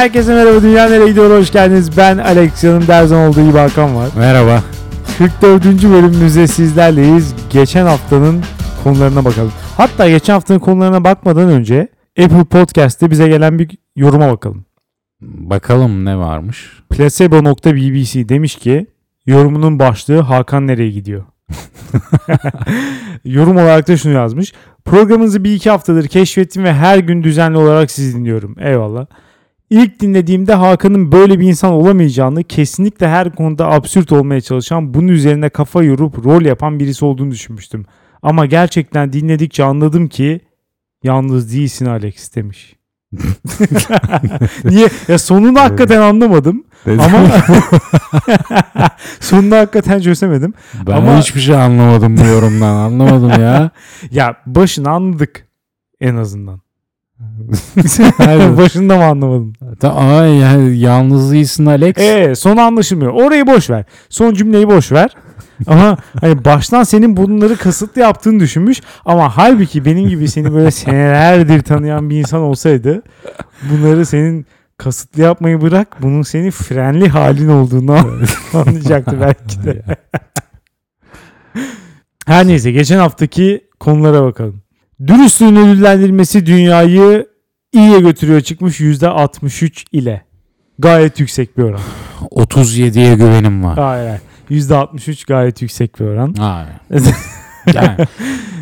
Herkese merhaba, Dünya Nereye Gidiyor, hoş geldiniz. Ben Alex, yanımda her zaman olduğu gibi Hakan var. Merhaba. 44. bölümümüzde sizlerleyiz. Geçen haftanın konularına bakalım. Hatta geçen haftanın konularına bakmadan önce Apple Podcast'te bize gelen bir yoruma bakalım. Bakalım ne varmış? Placebo.bbc demiş ki yorumunun başlığı Hakan nereye gidiyor? Yorum olarak da şunu yazmış. Programınızı bir iki haftadır keşfettim ve her gün düzenli olarak sizi dinliyorum. Eyvallah. İlk dinlediğimde Hakan'ın böyle bir insan olamayacağını, kesinlikle her konuda absürt olmaya çalışan, bunun üzerine kafa yorup rol yapan birisi olduğunu düşünmüştüm. Ama gerçekten dinledikçe anladım ki yalnız değilsin Alex demiş. Niye? Ya sonunu hakikaten anlamadım. Ama sonunu hakikaten çözemedim. Ben hiçbir şey anlamadım bu yorumdan. Anlamadım ya. Ya başını anladık en azından. Başında mı anlamadın? Ay yani yalnız değilsin Alex. Sonu anlaşılmıyor. Orayı boş ver. Son cümleyi boş ver. Ama hani baştan senin bunları kasıtlı yaptığını düşünmüş ama halbuki benim gibi seni böyle senelerdir tanıyan bir insan olsaydı bunları senin kasıtlı yapmayı bırak, bunun senin frenli halin olduğunu anlayacaktı belki de. Her neyse, geçen haftaki konulara bakalım. Dürüstlüğün ödüllendirilmesi dünyayı iyiye götürüyor çıkmış %63 ile. Gayet yüksek bir oran. 37'ye güvenim var. Aynen. %63 gayet yüksek bir oran. Aynen. Yani,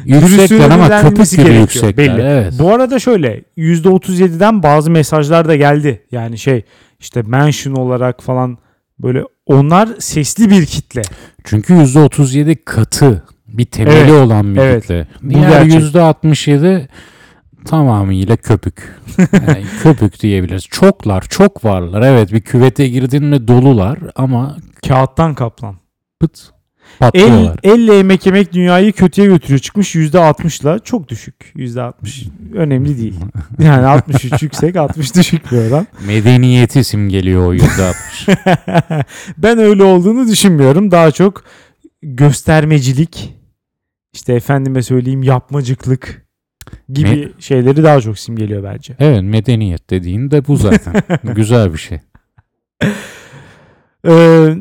yüksekler ama köpük gibi yüksekler. Evet. Bu arada şöyle %37'den bazı mesajlar da geldi. Yani işte mention olarak falan böyle, onlar sesli bir kitle. Çünkü %37 katı. Bir temeli olan bir kitle. Diğer %67 tamamıyla köpük. Yani köpük diyebiliriz. Çoklar, çok varlar. Evet, bir küvete girdiğinde dolular ama kağıttan kaplan. Pıt. Patlıyorlar. Elle yemek dünyayı kötüye götürüyor çıkmış %60'la. Çok düşük. %60 önemli değil. Yani 63 yüksek, 60 düşük bir oran. Medeniyeti simgeliyor o %60. Ben öyle olduğunu düşünmüyorum. Daha çok göstermecilik, işte efendime söyleyeyim yapmacıklık gibi şeyleri daha çok simgeliyor bence. Evet, medeniyet dediğin de bu zaten. Güzel bir şey.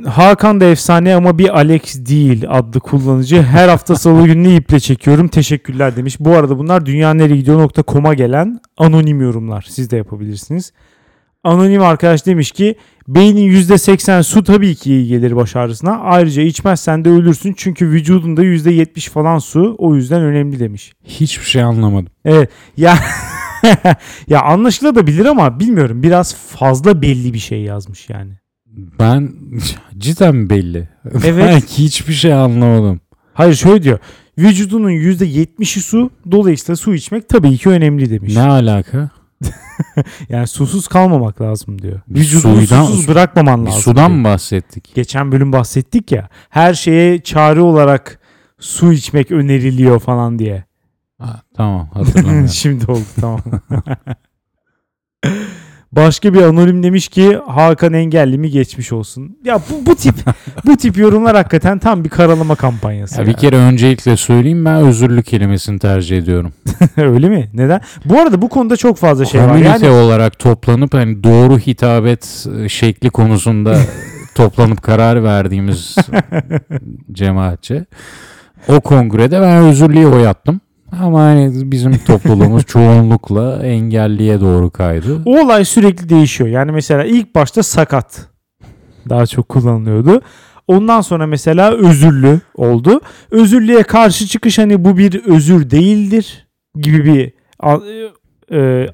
Hakan da efsane ama bir Alex değil adlı kullanıcı. Her hafta salı gününü iple çekiyorum. Teşekkürler demiş. Bu arada bunlar dünyanereyegidiyor.com'a gelen anonim yorumlar. Siz de yapabilirsiniz. Anonim arkadaş demiş ki beynin %80 su tabii ki iyi gelir baş ağrısına. Ayrıca içmezsen de ölürsün çünkü vücudunda %70 falan su, o yüzden önemli demiş. Hiçbir şey anlamadım. Evet ya, ya anlaşılabilir ama bilmiyorum, biraz fazla belli bir şey yazmış yani. Ben cidden belli. Evet. Belki hiçbir şey anlamadım. Hayır, şöyle diyor. Vücudunun %70'i su, dolayısıyla su içmek tabii ki önemli demiş. Ne alaka? Yani susuz kalmamak lazım diyor. Vücudunu susuz bırakmaman lazım. Sudan mı bahsettik? Geçen bölüm bahsettik ya. Her şeye çare olarak su içmek öneriliyor falan diye. Ha, tamam, hatırladım. Şimdi oldu, tamam. Başka bir anonim demiş ki Hakan engelli mi, geçmiş olsun. Ya bu tip yorumlar hakikaten tam bir karalama kampanyası. Bir kere öncelikle söyleyeyim, ben özürlü kelimesini tercih ediyorum. Öyle mi? Neden? Bu arada bu konuda çok fazla şey var. Komünite olarak toplanıp hani doğru hitabet şekli konusunda toplanıp karar verdiğimiz cemaatçe. O kongrede ben özürlüye oy attım. Ama hani bizim topluluğumuz çoğunlukla engelliye doğru kaydı. O olay sürekli değişiyor. Yani mesela ilk başta sakat daha çok kullanılıyordu. Ondan sonra mesela özürlü oldu. Özürlüye karşı çıkış hani bu bir özür değildir gibi bir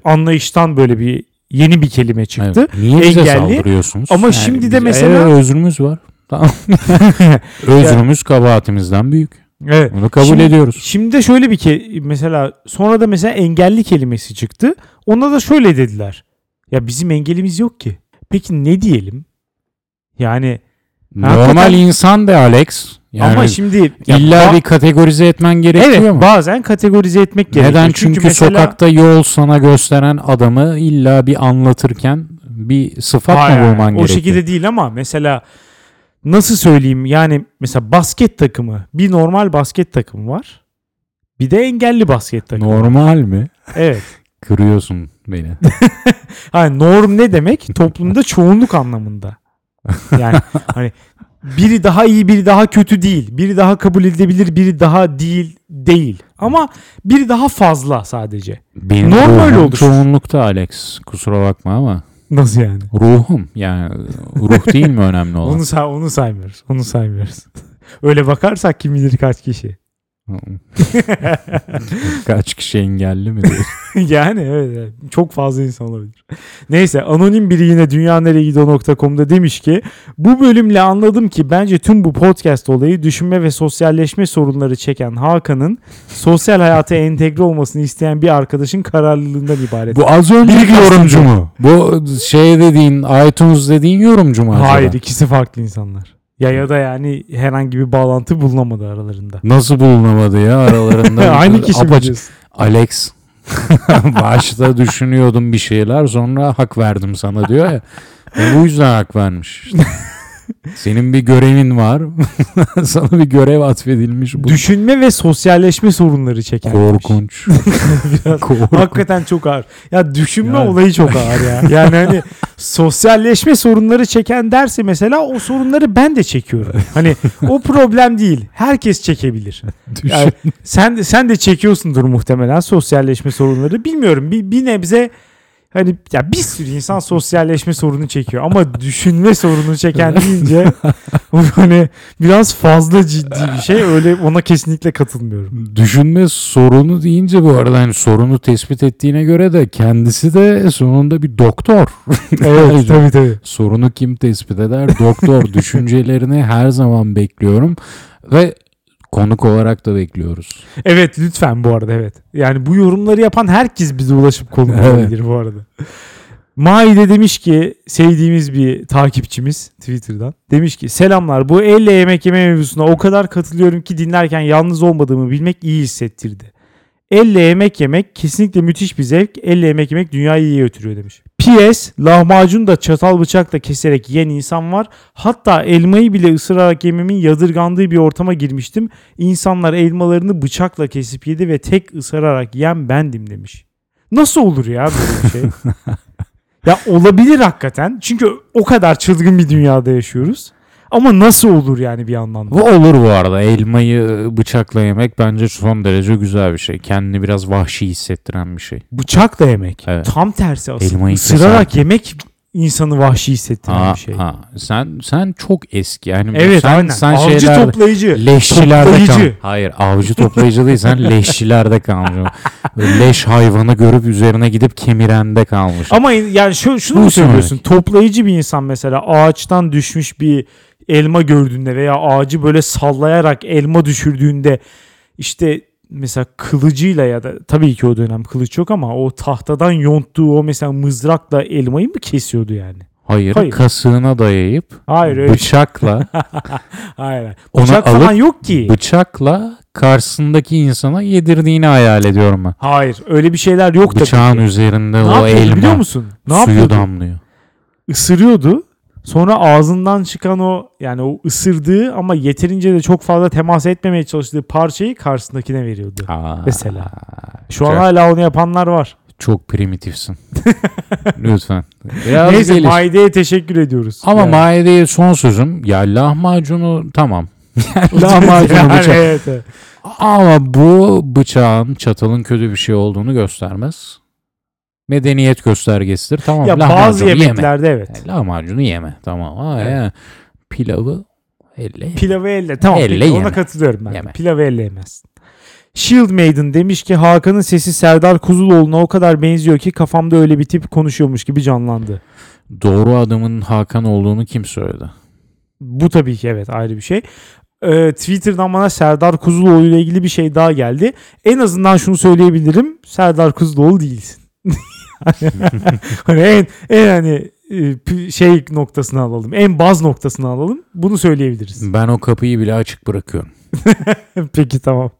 anlayıştan böyle bir yeni bir kelime çıktı. Evet, niye bize engelli saldırıyorsunuz? Ama yani şimdi de mesela özrümüz var. Tamam. Özrümüz kabahatimizden büyük. Evet. Bunu kabul ediyoruz. Şimdi de şöyle bir mesela sonra da mesela engelli kelimesi çıktı. Ona da şöyle dediler. Ya bizim engelimiz yok ki. Peki ne diyelim? Yani normal insan da Alex. Yani ama şimdi illa bir kategorize etmen gerekiyor mu? Evet, bazen kategorize etmek gerekiyor. Neden? Çünkü mesela sokakta yol sana gösteren adamı illa bir anlatırken bir sıfat mı bulman gerekiyor? O şekilde değil ama mesela nasıl söyleyeyim, yani mesela basket takımı, bir normal basket takımı var, bir de engelli basket takımı. Normal mi? Evet. Kırıyorsun beni. Hani norm ne demek? Toplumda çoğunluk anlamında. Yani hani biri daha iyi, biri daha kötü değil. Biri daha kabul edilebilir, biri daha değil. Ama biri daha fazla sadece. Benim normal olur. Çoğunlukta Alex. Kusura bakma ama. Nasıl yani? Ruhum. Yani ruh değil mi önemli olan? Onu saymıyoruz. Onu saymıyoruz. Öyle bakarsak kim bilir kaç kişi. Kaç kişi engelli mi? Yani evet, çok fazla insan olabilir. Neyse, anonim biri yine dünyanereyegidiyor.com'da demiş ki bu bölümle anladım ki bence tüm bu podcast olayı düşünme ve sosyalleşme sorunları çeken Hakan'ın sosyal hayata entegre olmasını isteyen bir arkadaşın kararlılığından ibaret. Bu az önceki yorumcu mu? Bu şey dediğin, iTunes dediğin yorumcu mu acaba? Hayır, ikisi farklı insanlar. Ya da yani herhangi bir bağlantı bulunamadı aralarında. Nasıl bulunamadı ya aralarında? Aynı kişi biliyorsun. Alex başta düşünüyordum bir şeyler, sonra hak verdim sana diyor ya. Bu yüzden hak vermiş işte. Senin bir görevin var. Sana bir görev atfedilmiş. Bu. Düşünme ve sosyalleşme sorunları çeken. Korkunç. Korkunç. Hakikaten çok ağır. Ya düşünme yani. Olayı çok ağır ya. Yani hani sosyalleşme sorunları çeken derse mesela, o sorunları ben de çekiyorum. Hani o problem değil. Herkes çekebilir. Yani sen de çekiyorsundur muhtemelen sosyalleşme sorunları. Bilmiyorum. Bir nebze hani ya bir sürü insan sosyalleşme sorunu çekiyor ama düşünme sorunu çeken deyince hani biraz fazla ciddi bir şey, öyle ona kesinlikle katılmıyorum. Düşünme sorunu deyince bu arada hani sorunu tespit ettiğine göre de kendisi de sonunda bir doktor. Evet tabii. Sorunu kim tespit eder? Doktor. Düşüncelerini her zaman bekliyorum ve konuk olarak da bekliyoruz. Evet lütfen bu arada, evet. Yani bu yorumları yapan herkes bize ulaşıp konuk olabilir bu arada. Mahide demiş ki, sevdiğimiz bir takipçimiz Twitter'dan. Demiş ki selamlar, bu elle yemek yeme mevzusuna o kadar katılıyorum ki dinlerken yalnız olmadığımı bilmek iyi hissettirdi. Elle yemek yemek kesinlikle müthiş bir zevk. Elle yemek yemek dünyayı iyiye götürüyor demiş. PS, lahmacun da çatal bıçakla keserek yiyen insan var. Hatta elmayı bile ısırarak yememin yadırgandığı bir ortama girmiştim. İnsanlar elmalarını bıçakla kesip yedi ve tek ısırarak yiyen bendim demiş. Nasıl olur ya böyle bir şey? Ya olabilir hakikaten. Çünkü o kadar çılgın bir dünyada yaşıyoruz. Ama nasıl olur yani bir anlamda? Bu olur bu arada. Elmayı bıçakla yemek bence son derece güzel bir şey. Kendini biraz vahşi hissettiren bir şey. Bıçakla yemek. Evet. Tam tersi aslında. Elmayı sırarak yemek insanı vahşi hissettiren bir şey. Sen çok eski. Yani evet, sen avcı şeylerde, toplayıcı. Leşçilerde kal. Hayır, avcı toplayıcı değil. Sen leşçilerde kalmışsın. Leş hayvanı görüp üzerine gidip kemirende kalmış. Ama yani şunu mu söylüyorsun? Toplayıcı bir insan mesela ağaçtan düşmüş bir elma gördüğünde veya ağacı böyle sallayarak elma düşürdüğünde, işte mesela kılıcıyla ya da tabii ki o dönem kılıç yok ama o tahtadan yonttuğu o mesela mızrakla elmayı mı kesiyordu yani? Hayır. Kasığına dayayıp bıçakla. Hayır. Bıçak falan yok ki. Bıçakla karşısındaki insana yedirdiğini hayal ediyorum ben. Hayır, öyle bir şeyler yok. Bıçağın üzerinde o elma, biliyor musun? Suyu damlıyor. Isırıyordu. Sonra ağzından çıkan o, yani o ısırdığı ama yeterince de çok fazla temas etmemeye çalıştığı parçayı karşısındakine veriyordu. Mesela. Şu an hala onu yapanlar var. Çok primitifsin. Lütfen. Neyse, Maide'ye teşekkür ediyoruz. Ama yani. Maide'ye son sözüm. Ya lahmacunu tamam. Lahmacunu bıçak. Evet. Ama bu bıçağın, çatalın kötü bir şey olduğunu göstermez. Medeniyet göstergesidir. Tamam. Ya bazı yemeklerde yeme. Evet. Lahmacunu yeme. Tamam. Evet. Pilavı elle. Pilavı elle. Tamam. Elle ona katılıyorum ben. Yeme. Pilavı elle yemezsin. Shield Maiden demiş ki Hakan'ın sesi Serdar Kuzuloğlu'na o kadar benziyor ki kafamda öyle bir tip konuşuyormuş gibi canlandı. Doğru adamın Hakan olduğunu kim söyledi? Bu tabii ki evet ayrı bir şey. Twitter'dan bana Serdar Kuzuloğlu ile ilgili bir şey daha geldi. En azından şunu söyleyebilirim. Serdar Kuzuloğlu değilsin. Hani en hani şey noktasını alalım. En baz noktasını alalım. Bunu söyleyebiliriz. Ben o kapıyı bile açık bırakıyorum. Peki tamam.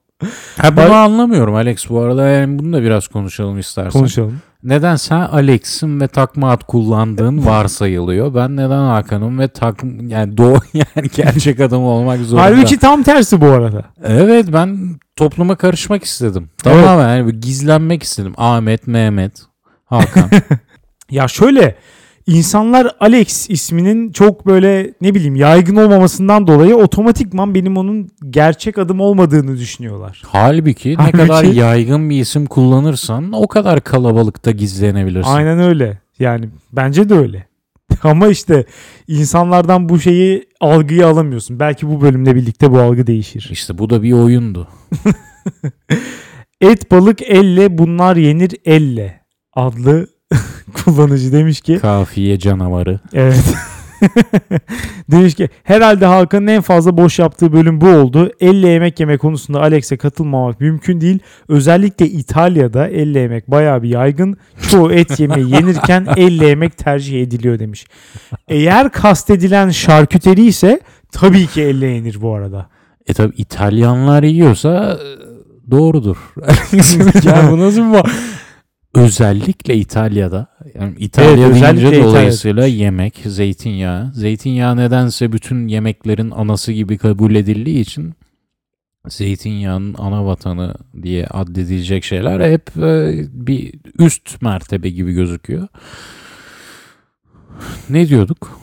Bunu anlamıyorum Alex bu arada. Yani bunu da biraz konuşalım istersen. Konuşalım. Neden sen Alex'in ve takma ad kullandığın varsayılıyor? Ben neden Hakan'ım ve yani gerçek adam olmak zorunda. Halbuki tam tersi bu arada. Evet, ben topluma karışmak istedim. Tamamen yani gizlenmek istedim. Ahmet, Mehmet, Hakan. Ya şöyle, insanlar Alex isminin çok böyle ne bileyim yaygın olmamasından dolayı otomatikman benim onun gerçek adım olmadığını düşünüyorlar. Halbuki ne kadar yaygın bir isim kullanırsan o kadar kalabalıkta gizlenebilirsin. Aynen öyle. Yani bence de öyle. Ama işte insanlardan bu şeyi, algıyı alamıyorsun. Belki bu bölümle birlikte bu algı değişir. İşte bu da bir oyundu. Et balık elle, bunlar yenir elle adlı kullanıcı demiş ki. Kafiye canavarı. Evet. Demiş ki herhalde Hakan'ın en fazla boş yaptığı bölüm bu oldu. Elle yemek yeme konusunda Alex'e katılmamak mümkün değil. Özellikle İtalya'da elle yemek bayağı bir yaygın. Çoğu et yemeği yenirken elle yemek tercih ediliyor demiş. Eğer kastedilen şarküteri ise tabii ki elle yenir bu arada. Tabii İtalyanlar yiyorsa doğrudur. Ya bu nasıl bir... Özellikle İtalya'da, yani İtalya evet, deyince dolayısıyla İtalya'da. Yemek, zeytinyağı. Zeytinyağı nedense bütün yemeklerin anası gibi kabul edildiği için zeytinyağının ana vatanı diye addedilecek şeyler hep bir üst mertebe gibi gözüküyor. Ne diyorduk?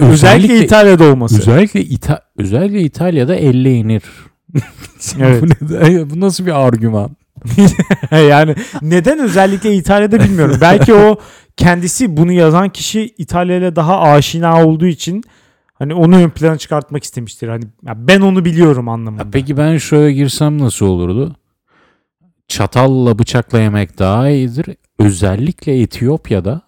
özellikle İtalya'da olması. Özellikle İtalya'da elle yenir. Evet. Bu nasıl bir argüman? Yani neden özellikle İtalya'da bilmiyorum. Belki o kendisi, bunu yazan kişi İtalya'yla daha aşina olduğu için hani onu ön plana çıkartmak istemiştir. Hani ben onu biliyorum anlamında. Peki ben şöyle girsem nasıl olurdu? Çatalla bıçakla yemek daha iyidir. Özellikle Etiyopya'da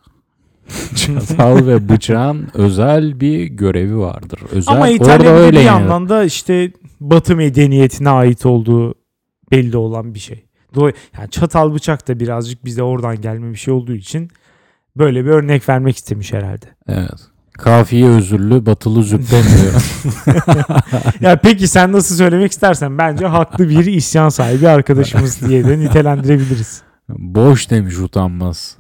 çatal ve bıçağın özel bir görevi vardır. Özel. Ama İtalya'da bir yandan da işte Batı medeniyetine ait olduğu belli olan bir şey. Yani çatal bıçak da birazcık bize oradan gelme bir şey olduğu için böyle bir örnek vermek istemiş herhalde. Evet. Kafiye özürlü, batılı zübben diyor. Ya peki sen nasıl söylemek istersen, bence haklı bir isyan sahibi arkadaşımız diye de nitelendirebiliriz. Boş demiş, utanmaz.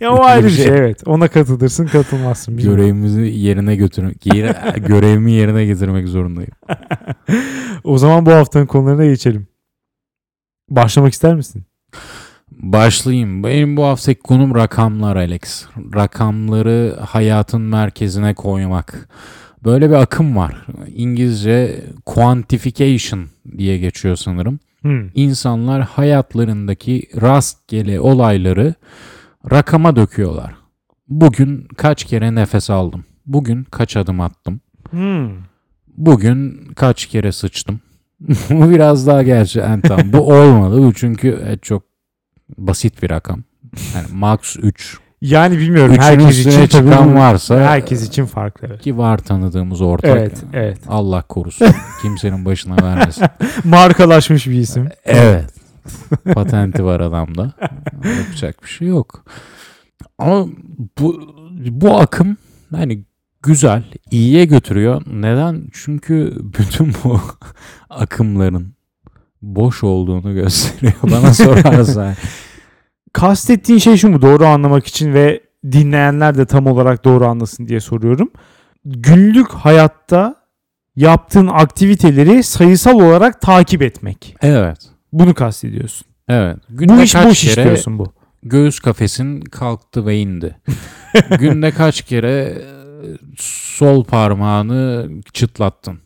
Ya o ayrı bir şey. Evet. Ona katılırsın, katılmazsın. Görevimizi yerine götürmek, görevimi yerine getirmek zorundayım. O zaman bu haftanın konularına geçelim. Başlamak ister misin? Başlayayım. Benim bu haftaki konum rakamlar Alex. Rakamları hayatın merkezine koymak. Böyle bir akım var. İngilizce quantification diye geçiyor sanırım. İnsanlar hayatlarındaki rastgele olayları rakama döküyorlar. Bugün kaç kere nefes aldım? Bugün kaç adım attım? Bugün kaç kere sıçtım? Bu biraz daha gerçi enteresan. Bu olmadı. Bu çünkü çok basit bir rakam. Yani max 3. Yani bilmiyorum. Herkes için çıkan varsa. Herkes için farklı. Evet. Ki var tanıdığımız ortak. Evet, yani. Evet. Allah korusun. Kimsenin başına vermesin. Markalaşmış bir isim. Evet. Patenti var adamda. Yapacak bir şey yok. Ama bu akım yani güzel, iyiye götürüyor. Neden? Çünkü bütün bu akımların boş olduğunu gösteriyor bana sorarsan. Kastettiğin şey şu mu? Doğru anlamak için ve dinleyenler de tam olarak doğru anlasın diye soruyorum. Günlük hayatta yaptığın aktiviteleri sayısal olarak takip etmek. Evet. Bunu kastediyorsun. Evet. Günde bu iş boş iş diyorsun bu. Göğüs kafesin kalktı ve indi. Günde kaç kere sol parmağını çıtlattın.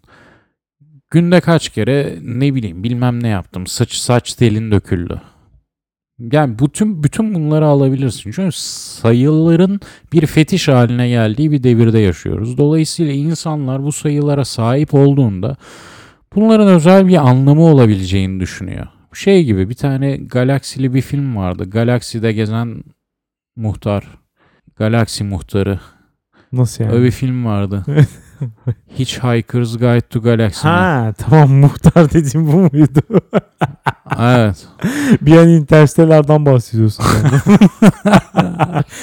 Günde kaç kere ne bileyim bilmem ne yaptım. Saç telin döküldü. Yani bütün bunları alabilirsin. Çünkü sayıların bir fetiş haline geldiği bir devirde yaşıyoruz. Dolayısıyla insanlar bu sayılara sahip olduğunda bunların özel bir anlamı olabileceğini düşünüyor. Şey gibi, bir tane galaksili bir film vardı. Galakside gezen muhtar. Galaksi muhtarı. Nasıl yani? Öyle bir film vardı. Hitchhiker's Guide to Galaxy. Ha tamam, muhtar dediğim bu muydu? Evet. Bir an Interstellar'dan bahsediyorsun.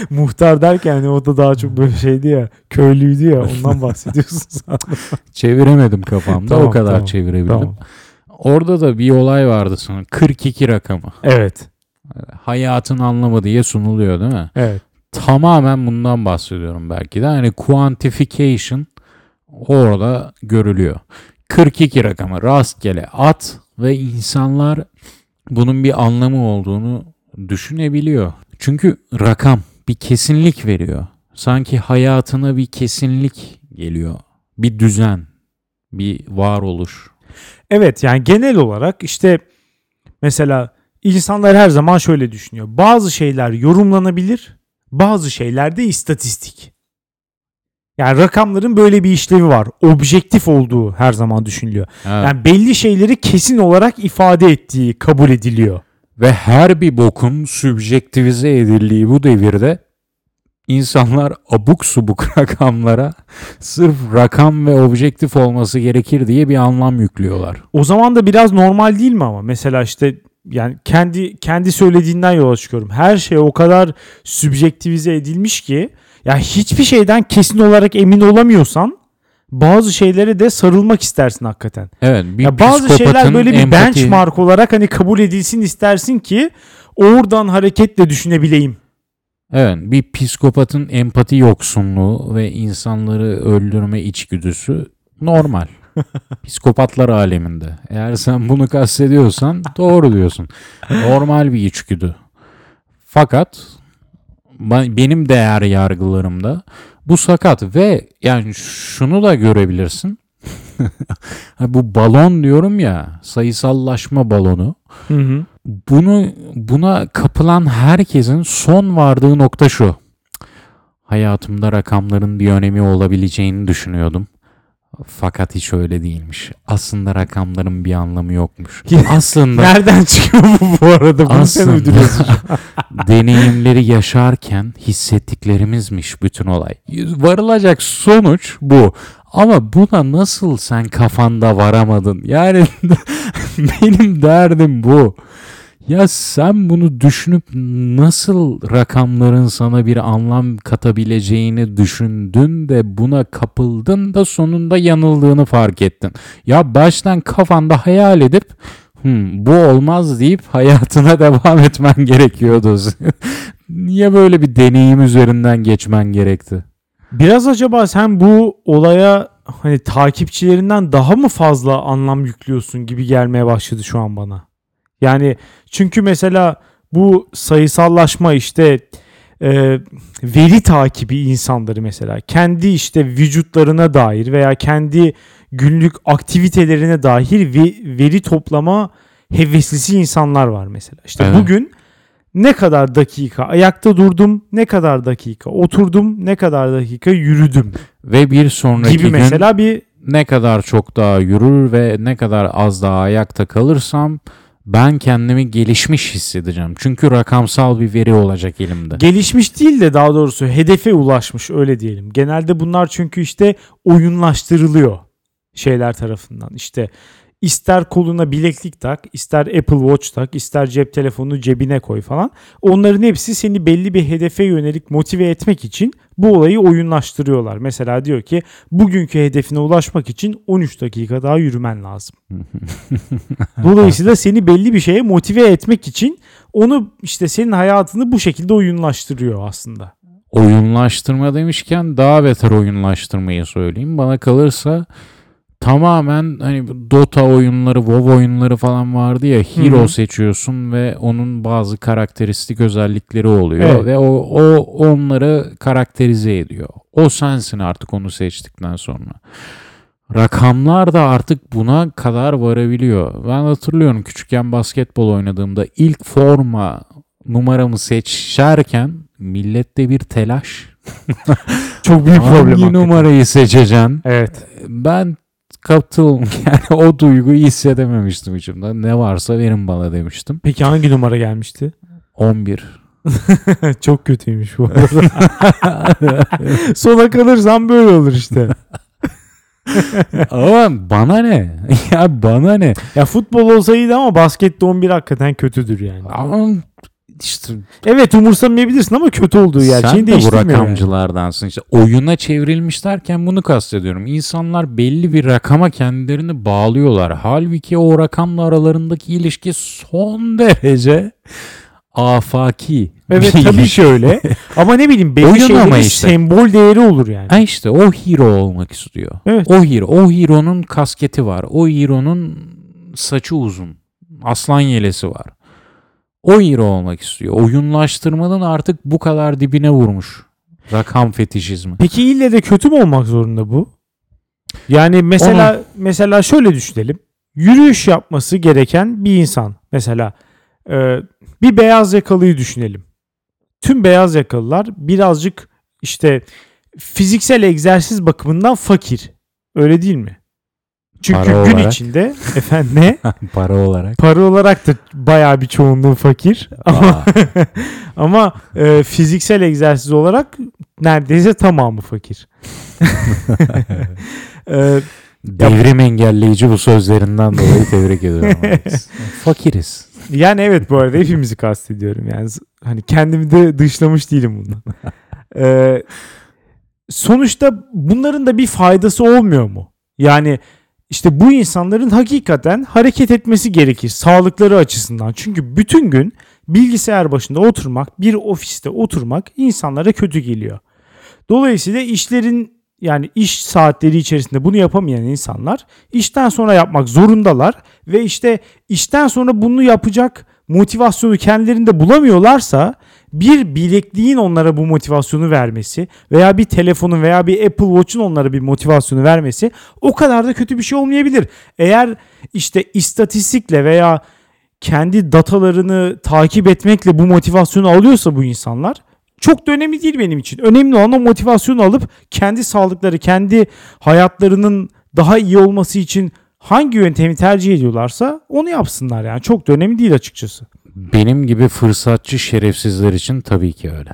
Muhtar derken hani o da daha çok böyle şeydi ya, köylüydü ya, ondan bahsediyorsun sandım. Çeviremedim kafamda, tamam, o kadar tamam, çevirebildim. Tamam. Orada da bir olay vardı sonra. 42 rakamı. Evet. Hayatın anlamı diye sunuluyor değil mi? Evet. Tamamen bundan bahsediyorum belki de. Hani quantification orada görülüyor. 42 rakamı rastgele at ve insanlar bunun bir anlamı olduğunu düşünebiliyor. Çünkü rakam bir kesinlik veriyor. Sanki hayatına bir kesinlik geliyor. Bir düzen, bir varoluş. Evet, yani genel olarak işte mesela insanlar her zaman şöyle düşünüyor. Bazı şeyler yorumlanabilir, bazı şeyler de istatistik. Yani rakamların böyle bir işlevi var. Objektif olduğu her zaman düşünülüyor. Evet. Yani belli şeyleri kesin olarak ifade ettiği kabul ediliyor. Ve her bir bokun sübjektivize edildiği bu devirde insanlar abuk subuk rakamlara sırf rakam ve objektif olması gerekir diye bir anlam yüklüyorlar. O zaman da biraz normal değil mi ama? Mesela işte yani kendi söylediğinden yola çıkıyorum. Her şey o kadar sübjektivize edilmiş ki ya hiçbir şeyden kesin olarak emin olamıyorsan bazı şeylere de sarılmak istersin hakikaten. Evet, ya bazı şeyler böyle bir empati... benchmark olarak hani kabul edilsin istersin ki oradan hareketle düşünebileyim. Evet, bir psikopatın empati yoksunluğu ve insanları öldürme içgüdüsü normal. Psikopatlar aleminde. Eğer sen bunu kastediyorsan doğru diyorsun. Normal bir içgüdü. Fakat benim değer yargılarımda bu sakat ve yani şunu da görebilirsin. Bu balon diyorum ya, sayısallaşma balonu. Hı hı. Buna kapılan herkesin son vardığı nokta şu. Hayatımda rakamların bir önemi olabileceğini düşünüyordum. Fakat hiç öyle değilmiş. Aslında rakamların bir anlamı yokmuş. Aslında nereden çıkıyor bu arada? Bunu aslında deneyimleri yaşarken hissettiklerimizmiş bütün olay. Varılacak sonuç bu. Ama buna nasıl sen kafanda varamadın? Yani benim derdim bu. Ya sen bunu düşünüp nasıl rakamların sana bir anlam katabileceğini düşündün de buna kapıldın da sonunda yanıldığını fark ettin. Ya baştan kafanda hayal edip bu olmaz deyip hayatına devam etmen gerekiyordu. Niye böyle bir deneyim üzerinden geçmen gerekti? Biraz acaba sen bu olaya hani takipçilerinden daha mı fazla anlam yüklüyorsun gibi gelmeye başladı şu an bana. Yani çünkü mesela bu sayısallaşma işte veri takibi insanları mesela kendi işte vücutlarına dair veya kendi günlük aktivitelerine dair veri toplama heveslisi insanlar var mesela. İşte evet. Bugün ne kadar dakika ayakta durdum, ne kadar dakika oturdum, ne kadar dakika yürüdüm ve bir sonraki gibi mesela gün bir ne kadar çok daha yürür ve ne kadar az daha ayakta kalırsam ben kendimi gelişmiş hissedeceğim. Çünkü rakamsal bir veri olacak elimde. Gelişmiş değil de daha doğrusu hedefe ulaşmış öyle diyelim. Genelde bunlar çünkü işte oyunlaştırılıyor şeyler tarafından. İşte ister koluna bileklik tak, ister Apple Watch tak, ister cep telefonunu cebine koy falan. Onların hepsi seni belli bir hedefe yönelik motive etmek için bu olayı oyunlaştırıyorlar. Mesela diyor ki bugünkü hedefine ulaşmak için 13 dakika daha yürümen lazım. Dolayısıyla seni belli bir şeye motive etmek için onu işte senin hayatını bu şekilde oyunlaştırıyor aslında. Oyunlaştırma demişken daha beter oyunlaştırmayı söyleyeyim. Bana kalırsa tamamen hani Dota oyunları, WoW oyunları falan vardı ya, hero seçiyorsun ve onun bazı karakteristik özellikleri oluyor. Evet. Ve o onları karakterize ediyor. O sensin artık onu seçtikten sonra. Rakamlar da artık buna kadar varabiliyor. Ben hatırlıyorum küçükken basketbol oynadığımda ilk forma numaramı seçerken millette bir telaş. Çok büyük problem. Hangi numarayı seçeceksin? Evet. Ben yani o duyguyu hissedememiştim içimden. Ne varsa verin bana demiştim. Peki hangi numara gelmişti? 11. Çok kötüymüş bu arada. Sona kalırsan böyle olur işte. Ama bana ne? Ya bana ne? Ya futbol olsaydı ama baskette 11 hakikaten kötüdür yani. Ama İşte, evet umursamayabilirsin ama kötü olduğu gerçeğini değiştirmiyor. Sen de bu rakamcılardansın. Yani. İşte oyuna çevrilmiş derken bunu kastediyorum. İnsanlar belli bir rakama kendilerini bağlıyorlar. Halbuki o rakamla aralarındaki ilişki son derece afaki. Evet tabii şöyle. Ama ne bileyim belli şeylerin işte sembol değeri olur yani. Ha işte o hero olmak istiyor. Evet. O hero'nun kasketi var. O hero'nun saçı uzun. Aslan yelesi var. o hero olmak istiyor. Oyunlaştırmanın artık bu kadar dibine vurmuş rakam fetişizmi. Peki ille de kötü mü olmak zorunda bu? Yani mesela şöyle düşünelim. Yürüyüş yapması gereken bir insan. Mesela bir beyaz yakalıyı düşünelim. Tüm beyaz yakalılar birazcık işte fiziksel egzersiz bakımından fakir. Öyle değil mi? Çünkü para gün olarak, içinde para olarak da bayağı bir çoğunluğu fakir ama ama fiziksel egzersiz olarak neredeyse tamamı fakir. Devrim engelleyici bu sözlerinden dolayı tebrik ediyorum. Fakiriz. Yani evet, bu arada hepimizi kastediyorum. Yani hani kendimi de dışlamış değilim bundan. Sonuçta bunların da bir faydası olmuyor mu? Yani İşte bu insanların hakikaten hareket etmesi gerekir sağlıkları açısından. Çünkü bütün gün bilgisayar başında oturmak, bir ofiste oturmak insanlara kötü geliyor. Dolayısıyla işlerin, yani iş saatleri içerisinde bunu yapamayan insanlar işten sonra yapmak zorundalar ve işte işten sonra bunu yapacak motivasyonu kendilerinde bulamıyorlarsa bir bilekliğin onlara bu motivasyonu vermesi veya bir telefonun veya bir Apple Watch'un onlara bir motivasyonu vermesi o kadar da kötü bir şey olmayabilir. Eğer işte istatistikle veya kendi datalarını takip etmekle bu motivasyonu alıyorsa bu insanlar, çok da önemli değil benim için. Önemli olan o motivasyonu alıp kendi sağlıkları, kendi hayatlarının daha iyi olması için hangi yöntemi tercih ediyorlarsa onu yapsınlar yani. Çok da önemli değil açıkçası. Benim gibi fırsatçı şerefsizler için tabii ki öyle.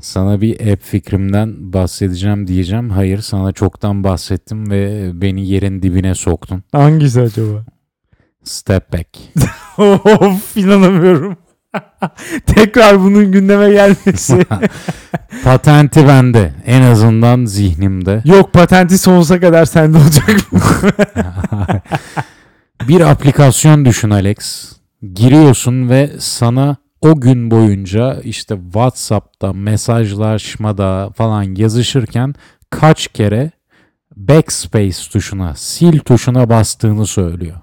Sana bir app fikrimden bahsedeceğim diyeceğim. Hayır, sana çoktan bahsettim ve beni yerin dibine soktun. Hangisi acaba? Step Back. Of, inanamıyorum. Tekrar bunun gündeme gelmesi. Patenti bende. En azından zihnimde. Yok, patenti sonsuza kadar sende olacak. Bir aplikasyon düşün Alex. Giriyorsun ve sana o gün boyunca işte WhatsApp'ta, mesajlaşmada falan yazışırken kaç kere backspace tuşuna, sil tuşuna bastığını söylüyor.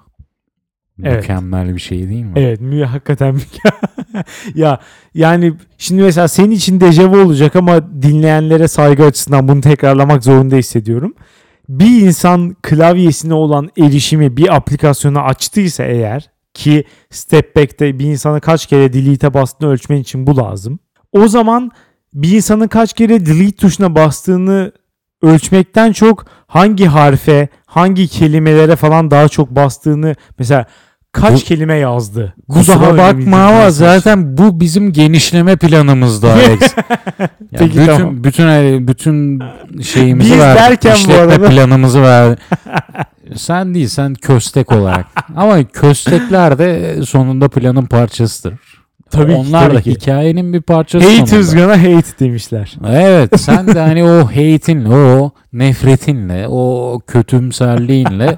Evet. Mükemmel bir şey değil mi? Evet, hakikaten mükemmel. Ya yani şimdi mesela senin için dejavu olacak ama dinleyenlere saygı açısından bunu tekrarlamak zorunda hissediyorum. Bir insan klavyesine olan erişimi bir aplikasyona açtıysa eğer, ki Step Back'te bir insanın kaç kere delete'e bastığını ölçmen için bu lazım. O zaman bir insanın kaç kere delete tuşuna bastığını ölçmekten çok hangi harfe, hangi kelimelere falan daha çok bastığını, mesela kaç kelime yazdı. Kusura bakma ama zaten bu bizim genişleme planımızda Alex. Yani bütün şeyimizi biz verdik. İşletme planımızı verdik. Sen değil, sen köstek olarak. Ama köstekler de sonunda planın parçasıdır. Tabii onlar ki, da hikayenin bir parçası. Haters gonna hate demişler. Evet, sen de hani o hate'inle, o nefretinle, o kötümserliğinle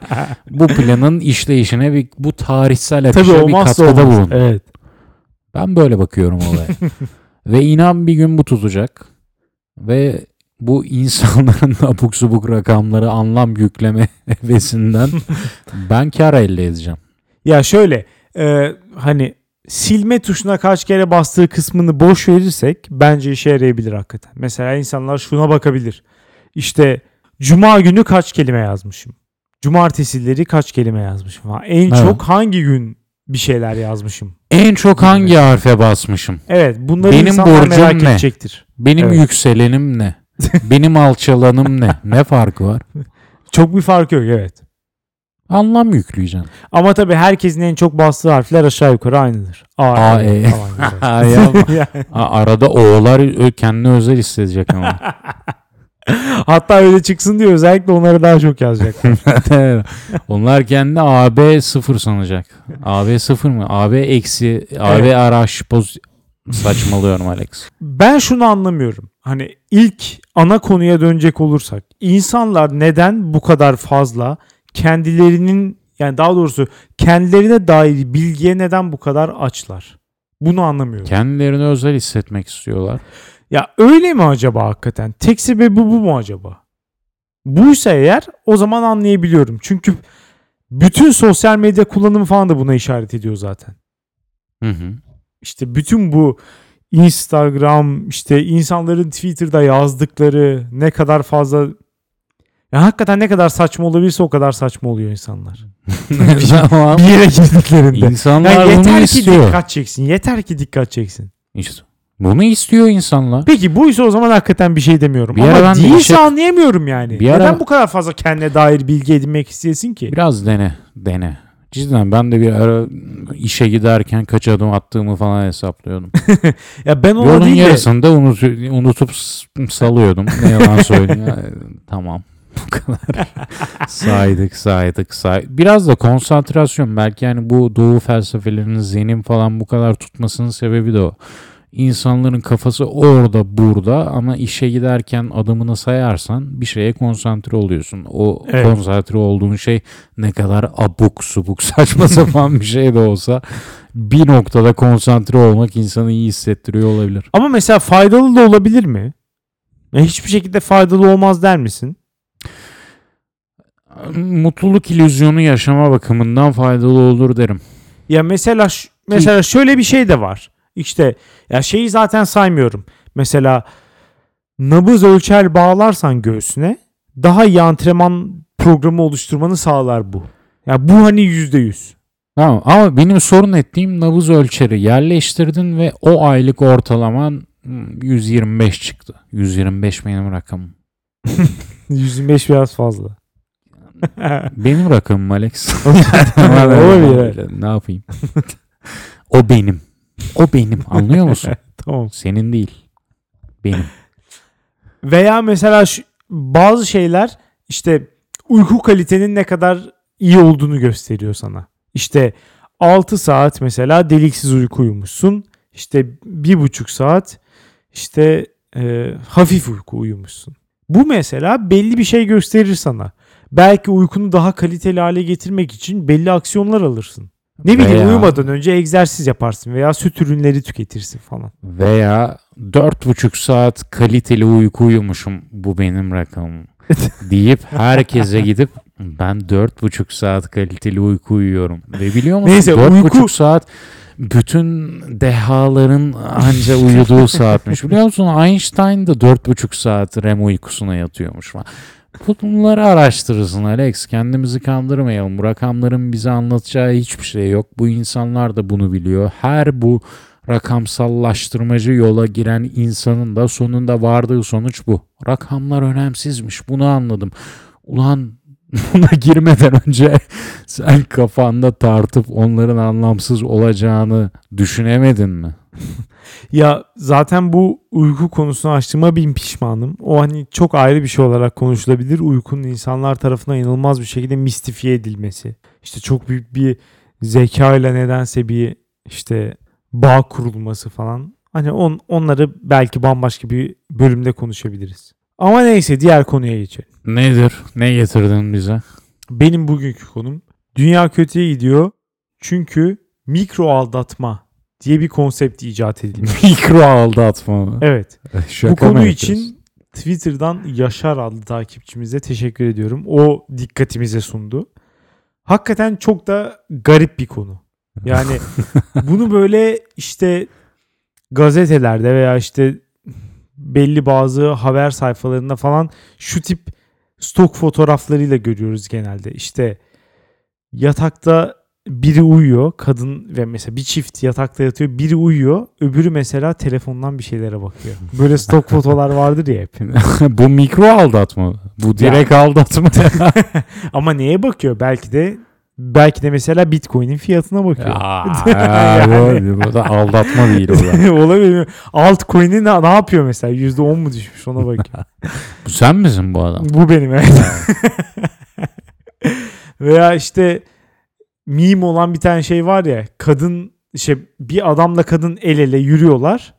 bu planın işleyişine, bir bu tarihsel akışa bir katkıda bulun. Evet. Ben böyle bakıyorum olaya. Ve inan bir gün bu tutacak. Ve bu insanların abuk subuk rakamları anlam yükleme hevesinden ben kar elde edeceğim. Ya şöyle hani silme tuşuna kaç kere bastığı kısmını boş verirsek bence işe yarayabilir hakikaten. Mesela insanlar şuna bakabilir. İşte cuma günü kaç kelime yazmışım? Cumartesileri kaç kelime yazmışım? En çok hangi gün bir şeyler yazmışım? En çok hangi harfe basmışım? Evet, bunları benim insanlar merak edecektir. Benim yükselenim ne? Benim alçalanım ne? Ne farkı var? Çok bir farkı yok, evet. Anlam yükleyeceğim. Ama tabii herkesin en çok bastığı harfler aşağı yukarı aynıdır. Arada O'lar kendini özel hissedecek ama. Hatta öyle çıksın diye özellikle onları daha çok yazacaklar. Onlar kendini AB0 sanacak. AB0 mı? AB-, AB araç saçmalıyorum Alex. Ben şunu anlamıyorum. Hani ilk ana konuya dönecek olursak, insanlar neden bu kadar fazla kendilerinin, yani daha doğrusu kendilerine dair bilgiye neden bu kadar açlar? Bunu anlamıyorum. Kendilerini özel hissetmek istiyorlar. Ya öyle mi acaba hakikaten? Tek sebebi bu mu acaba? Buysa eğer o zaman anlayabiliyorum. Çünkü bütün sosyal medya kullanımı falan da buna işaret ediyor zaten. Hı. İşte bütün bu Instagram, işte insanların Twitter'da yazdıkları ne kadar fazla, ya hakikaten ne kadar saçma olabilirse o kadar saçma oluyor insanlar. Bir yere girdiklerinde. İnsanlar yani bunu istiyor. Yeter ki dikkat çeksin. Yeter ki dikkat çeksin. İşte bunu istiyor insanlar. Peki buysa o zaman hakikaten bir şey demiyorum. Bir ama değilse şey... anlayamıyorum yani. Bir neden bu kadar fazla kendine dair bilgi edinmek isteyesin ki? Biraz dene. Cidden ben de bir ara işe giderken kaç adım attığımı falan hesaplıyordum. Ya ben ona değil de. Yolun yarısını da unutup salıyordum. Ne yalan söyleyeyim. Ya, tamam. Bu kadar. saydık. Biraz da konsantrasyon. Belki yani bu doğu felsefelerinin zenin falan bu kadar tutmasının sebebi de o. İnsanların kafası orada burada ama işe giderken adımını sayarsan bir şeye konsantre oluyorsun. O evet. Konsantre olduğun şey ne kadar abuk subuk saçma sapan bir şey de olsa bir noktada konsantre olmak insanı iyi hissettiriyor olabilir. Ama mesela faydalı da olabilir mi? Hiçbir şekilde faydalı olmaz der misin? Mutluluk illüzyonu yaşama bakımından faydalı olur derim. Ya mesela şöyle bir şey de var. İşte ya şeyi zaten saymıyorum. Mesela nabız ölçer bağlarsan göğsüne daha iyi antrenman programı oluşturmanı sağlar bu. Ya yani bu hani %100. Tamam ama benim sorun ettiğim nabız ölçeri yerleştirdin ve o aylık ortalaman 125 çıktı. 125 benim rakamım. 125 biraz fazla. Benim rakamım Alex. Ne yapayım? O benim. Anlıyor musun? Tamam. Senin değil. Benim. Veya mesela bazı şeyler işte uyku kalitenin ne kadar iyi olduğunu gösteriyor sana. İşte 6 saat mesela deliksiz uyku uyumuşsun. İşte 1,5 saat işte hafif uyku uyumuşsun. Bu mesela belli bir şey gösterir sana. Belki uykunu daha kaliteli hale getirmek için belli aksiyonlar alırsın. Ne bileyim veya, uyumadan önce egzersiz yaparsın veya süt ürünleri tüketirsin falan. Veya 4,5 saat kaliteli uyku uyumuşum bu benim rakamım deyip herkese gidip ben 4,5 saat kaliteli uyku uyuyorum. Ve biliyor musun? Neyse, 4,5 saat bütün dehaların anca uyuduğu saatmiş. Biliyor musun? Einstein da 4,5 saat REM uykusuna yatıyormuş falan. Bunları araştırırsın Alex. Kendimizi kandırmayalım. Bu rakamların bize anlatacağı hiçbir şey yok. Bu insanlar da bunu biliyor. Her bu rakamsallaştırmacı yola giren insanın da sonunda vardığı sonuç bu. Rakamlar önemsizmiş. Bunu anladım. Ulan buna girmeden önce sen kafanda tartıp onların anlamsız olacağını düşünemedin mi? Ya zaten bu uyku konusunu açtığıma bin pişmanım. O hani çok ayrı bir şey olarak konuşulabilir. Uykunun insanlar tarafından inanılmaz bir şekilde mistifiye edilmesi. İşte çok büyük bir zeka ile nedense bir işte bağ kurulması falan. Hani onları belki bambaşka bir bölümde konuşabiliriz. Ama neyse diğer konuya geçelim. Nedir? Ne getirdin bize? Benim bugünkü konum dünya kötüye gidiyor çünkü mikro aldatma diye bir konsept icat edilmiş. Mikro aldatma mı? Evet. Bu konu için Twitter'dan Yaşar adlı takipçimize teşekkür ediyorum. O dikkatimize sundu. Hakikaten çok da garip bir konu. Yani bunu böyle işte gazetelerde veya işte belli bazı haber sayfalarında falan şu tip stok fotoğraflarıyla görüyoruz genelde. İşte yatakta biri uyuyor, kadın ve mesela bir çift yatakta yatıyor, biri uyuyor, öbürü mesela telefondan bir şeylere bakıyor. Böyle stok fotolar vardır ya hep. Bu mikro aldatma, bu direkt yani. Aldatma. Ama neye bakıyor? Belki de mesela Bitcoin'in fiyatına bakıyor. Yani. Bu da aldatma değil o da. Olabilir. Altcoin'i ne yapıyor mesela? %10 mu düşmüş, ona bakıyor. Bu sen misin bu adam? Bu benim evet. Veya işte meme olan bir tane şey var ya, kadın işte bir adamla kadın el ele yürüyorlar.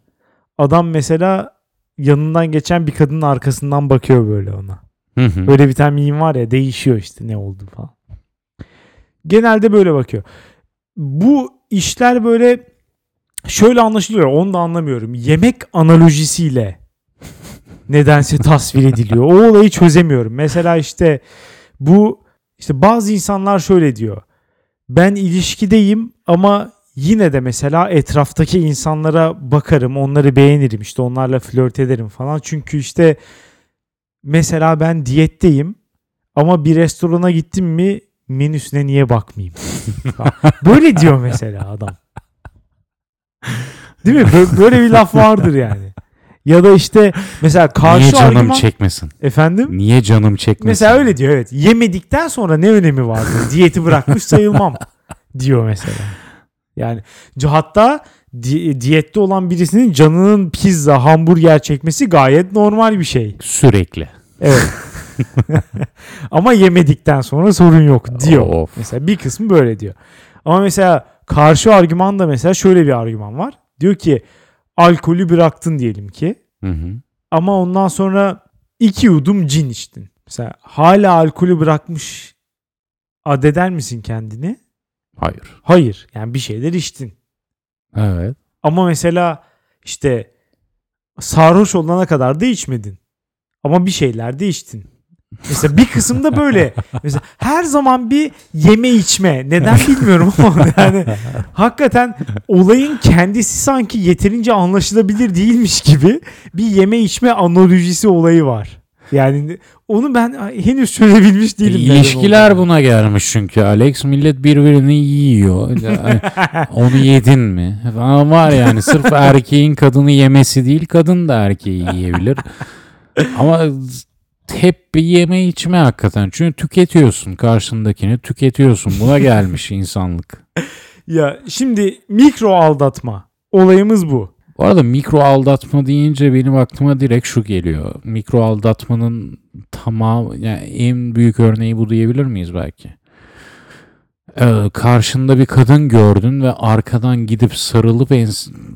Adam mesela yanından geçen bir kadının arkasından bakıyor böyle ona. Hı. Öyle bir tane meme var ya, değişiyor işte ne oldu falan. Genelde böyle bakıyor. Bu işler böyle şöyle anlaşılıyor. Onu da anlamıyorum. Yemek analojisiyle nedense tasvir ediliyor. O olayı çözemiyorum. Mesela işte bu işte bazı insanlar şöyle diyor. Ben ilişkideyim ama yine de mesela etraftaki insanlara bakarım, onları beğenirim, işte onlarla flört ederim falan. Çünkü işte mesela ben diyetteyim ama bir restorana gittim mi menüsüne niye bakmayayım? Böyle diyor mesela adam. Değil mi? Böyle bir laf vardır yani. Ya da işte mesela karşı niye canım argüman... çekmesin? Efendim? Niye canım çekmesin? Mesela öyle diyor, evet. Yemedikten sonra ne önemi vardı? Diyeti bırakmış sayılmam diyor mesela. Yani hatta diyette olan birisinin canının pizza, hamburger çekmesi gayet normal bir şey. Sürekli. Evet. Ama yemedikten sonra sorun yok diyor. Of. Mesela bir kısmı böyle diyor. Ama mesela karşı argüman da mesela şöyle bir argüman var. Diyor ki alkolü bıraktın diyelim ki. Hı. Ama ondan sonra 2 yudum cin içtin. Mesela hala alkolü bırakmış adeder misin kendini? Hayır. Hayır. Yani bir şeyler içtin. Evet. Ama mesela işte sarhoş olana kadar da içmedin. Ama bir şeyler de içtin. Mesela bir kısımda böyle. Mesela her zaman bir yeme içme. Neden bilmiyorum ama yani hakikaten olayın kendisi sanki yeterince anlaşılabilir değilmiş gibi bir yeme içme analojisi olayı var. Yani onu ben henüz çözebilmiş değilim. İlişkiler buna gelmiş çünkü Alex, millet birbirini yiyor. Onu yedin mi? Falan var yani, sırf erkeğin kadını yemesi değil, kadın da erkeği yiyebilir. Ama hep bir yeme içme hakikaten. Çünkü tüketiyorsun, karşındakini tüketiyorsun. Buna gelmiş insanlık. Ya şimdi mikro aldatma olayımız bu. Bu arada mikro aldatma deyince benim aklıma direkt şu geliyor. Mikro aldatmanın tamamı, yani en büyük örneği bu diyebilir miyiz belki? Karşında bir kadın gördün ve arkadan gidip sarılıp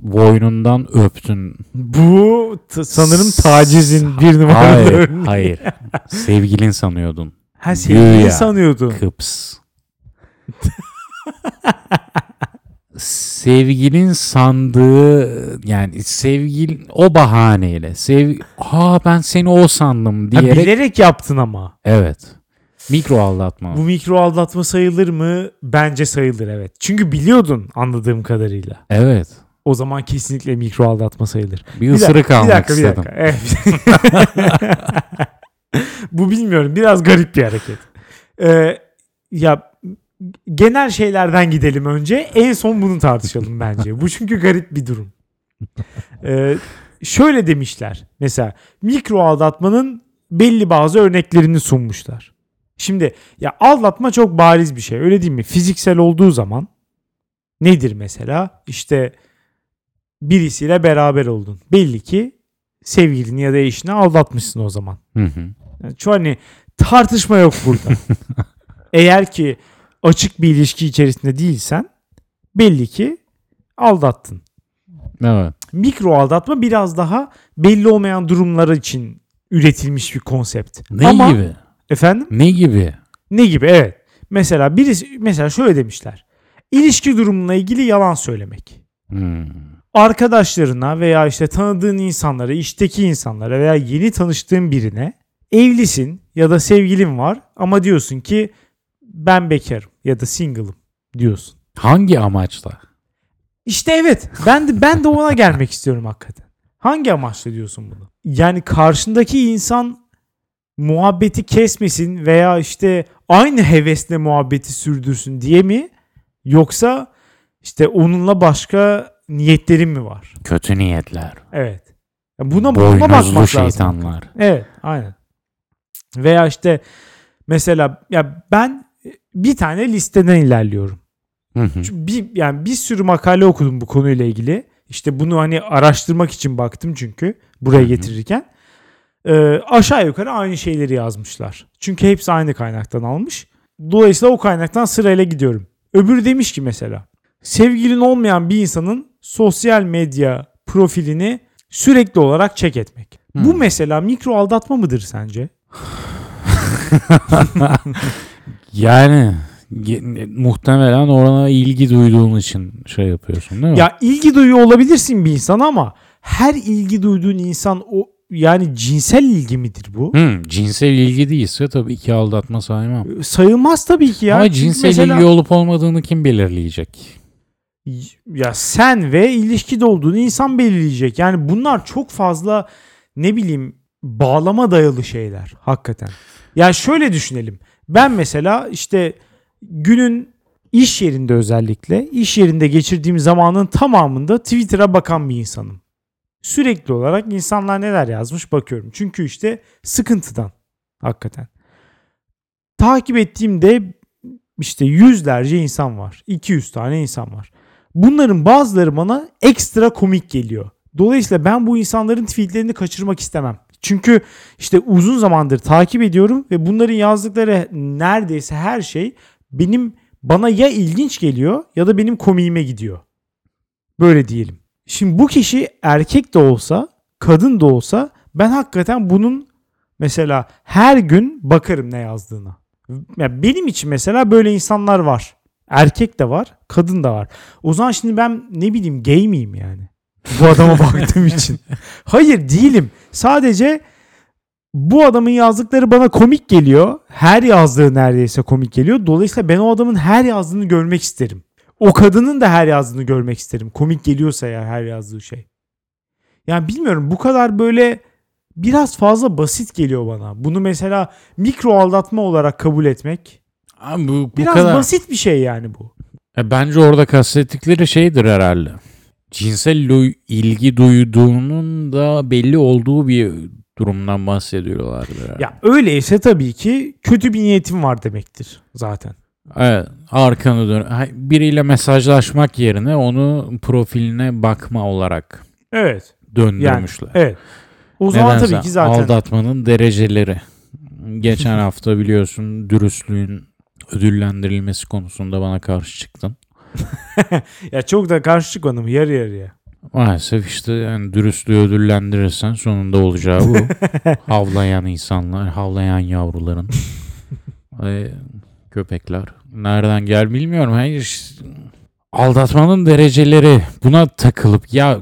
boynundan öptün. Bu sanırım tacizin bir numaralı örneği. Hayır. Sevgilin sanıyordun. Ha, sevgilin sanıyordun. Kıps. Sevgilin sandığı, yani sevgilin o bahaneyle ben seni o sandım diyerek. Ha, bilerek yaptın ama. Evet. Mikro aldatma. Bu mikro aldatma sayılır mı? Bence sayılır, evet. Çünkü biliyordun anladığım kadarıyla. Evet. O zaman kesinlikle mikro aldatma sayılır. Bir ısırık almak istedim. Evet. Bu bilmiyorum. Biraz garip bir hareket. Genel şeylerden gidelim önce. En son bunu tartışalım bence. Bu çünkü garip bir durum. Şöyle demişler. Mesela mikro aldatmanın belli bazı örneklerini sunmuşlar. Şimdi ya aldatma çok bariz bir şey. Öyle değil mi? Fiziksel olduğu zaman nedir mesela? İşte birisiyle beraber oldun. Belli ki sevgilini ya da eşini aldatmışsın o zaman. Hı. Yani tartışma yok burada. Eğer ki açık bir ilişki içerisinde değilsen belli ki aldattın. Evet. Mikro aldatma biraz daha belli olmayan durumlar için üretilmiş bir konsept. Gibi? Efendim? Ne gibi? Evet. Mesela birisi şöyle demişler. İlişki durumuna ilgili yalan söylemek. Arkadaşlarına veya işte tanıdığın insanlara, işteki insanlara veya yeni tanıştığın birine evlisin ya da sevgilin var ama diyorsun ki ben bekarım ya da single'ım diyorsun. Hangi amaçla? İşte evet. Ben de ona gelmek istiyorum hakikaten. Hangi amaçla diyorsun bunu? Yani karşındaki insan muhabbeti kesmesin veya işte aynı hevesle muhabbeti sürdürsün diye mi? Yoksa işte onunla başka niyetlerin mi var? Kötü niyetler. Evet. Buna bakmak şeytanlar lazım. Evet, aynen. Veya işte mesela ya ben bir tane listeden ilerliyorum. Hı. Bir sürü makale okudum bu konuyla ilgili. İşte bunu araştırmak için baktım çünkü buraya getirirken. Aşağı yukarı aynı şeyleri yazmışlar. Çünkü hepsi aynı kaynaktan almış. Dolayısıyla o kaynaktan sırayla gidiyorum. Öbürü demiş ki mesela sevgilin olmayan bir insanın sosyal medya profilini sürekli olarak check etmek. Bu mesela mikro aldatma mıdır sence? Yani muhtemelen orana ilgi duyduğun için şey yapıyorsun değil mi? Ya ilgi duyuyor olabilirsin bir insana ama her ilgi duyduğun insan o cinsel ilgi midir bu? Cinsel ilgi değilse tabii ki aldatma saymam. Sayılmaz tabii ki ya. Ama cinsel ilgi olup olmadığını kim belirleyecek? ya sen ve ilişkide olduğunu insan belirleyecek. Yani bunlar çok fazla ne bileyim bağlama dayalı şeyler hakikaten. Yani şöyle düşünelim. Ben mesela işte günün iş yerinde, özellikle iş yerinde geçirdiğim zamanın tamamında Twitter'a bakan bir insanım. Sürekli olarak insanlar neler yazmış bakıyorum. Çünkü işte sıkıntıdan hakikaten. Takip ettiğimde işte yüzlerce insan var. 200 tane insan var. Bunların bazıları bana ekstra komik geliyor. Dolayısıyla ben bu insanların tweetlerini kaçırmak istemem. Çünkü işte uzun zamandır takip ediyorum ve bunların yazdıkları neredeyse her şey benim, bana ya ilginç geliyor ya da benim komiğime gidiyor. Böyle diyelim. Şimdi bu kişi erkek de olsa, kadın da olsa ben hakikaten bunun mesela her gün bakarım ne yazdığına. Yani benim için mesela böyle insanlar var. Erkek de var, kadın da var. O zaman şimdi ben ne bileyim gay miyim yani? Bu adama baktığım için. Hayır değilim. Sadece bu adamın yazdıkları bana komik geliyor. Her yazdığı neredeyse komik geliyor. Dolayısıyla ben o adamın her yazdığını görmek isterim. O kadının da her yazdığını görmek isterim. Komik geliyorsa eğer her yazdığı şey. Yani bilmiyorum, bu kadar böyle biraz fazla basit geliyor bana. Bunu mesela mikro aldatma olarak kabul etmek. Abi bu biraz kadar basit bir şey yani bu. Bence orada kastettikleri şeydir herhalde. Cinsel ilgi duyduğunun da belli olduğu bir durumdan bahsediyorlardı herhalde. Ya öyleyse tabii ki kötü bir niyetim var demektir zaten. Evet, arkanı dön. Biriyle mesajlaşmak yerine onu profiline bakma olarak evet döndürmüşler. Yani, evet. O zaman nedense tabii ki zaten aldatmanın dereceleri. Geçen hafta biliyorsun dürüstlüğün ödüllendirilmesi konusunda bana karşı çıktın. Ya çok da karşı çıkmadım, yarı yarıya. Maalesef işte yani dürüstlüğü ödüllendirirsen sonunda olacağı bu. Havlayan insanlar, havlayan yavruların. Köpekler. Nereden gel bilmiyorum. Hayır. Aldatmanın dereceleri, buna takılıp ya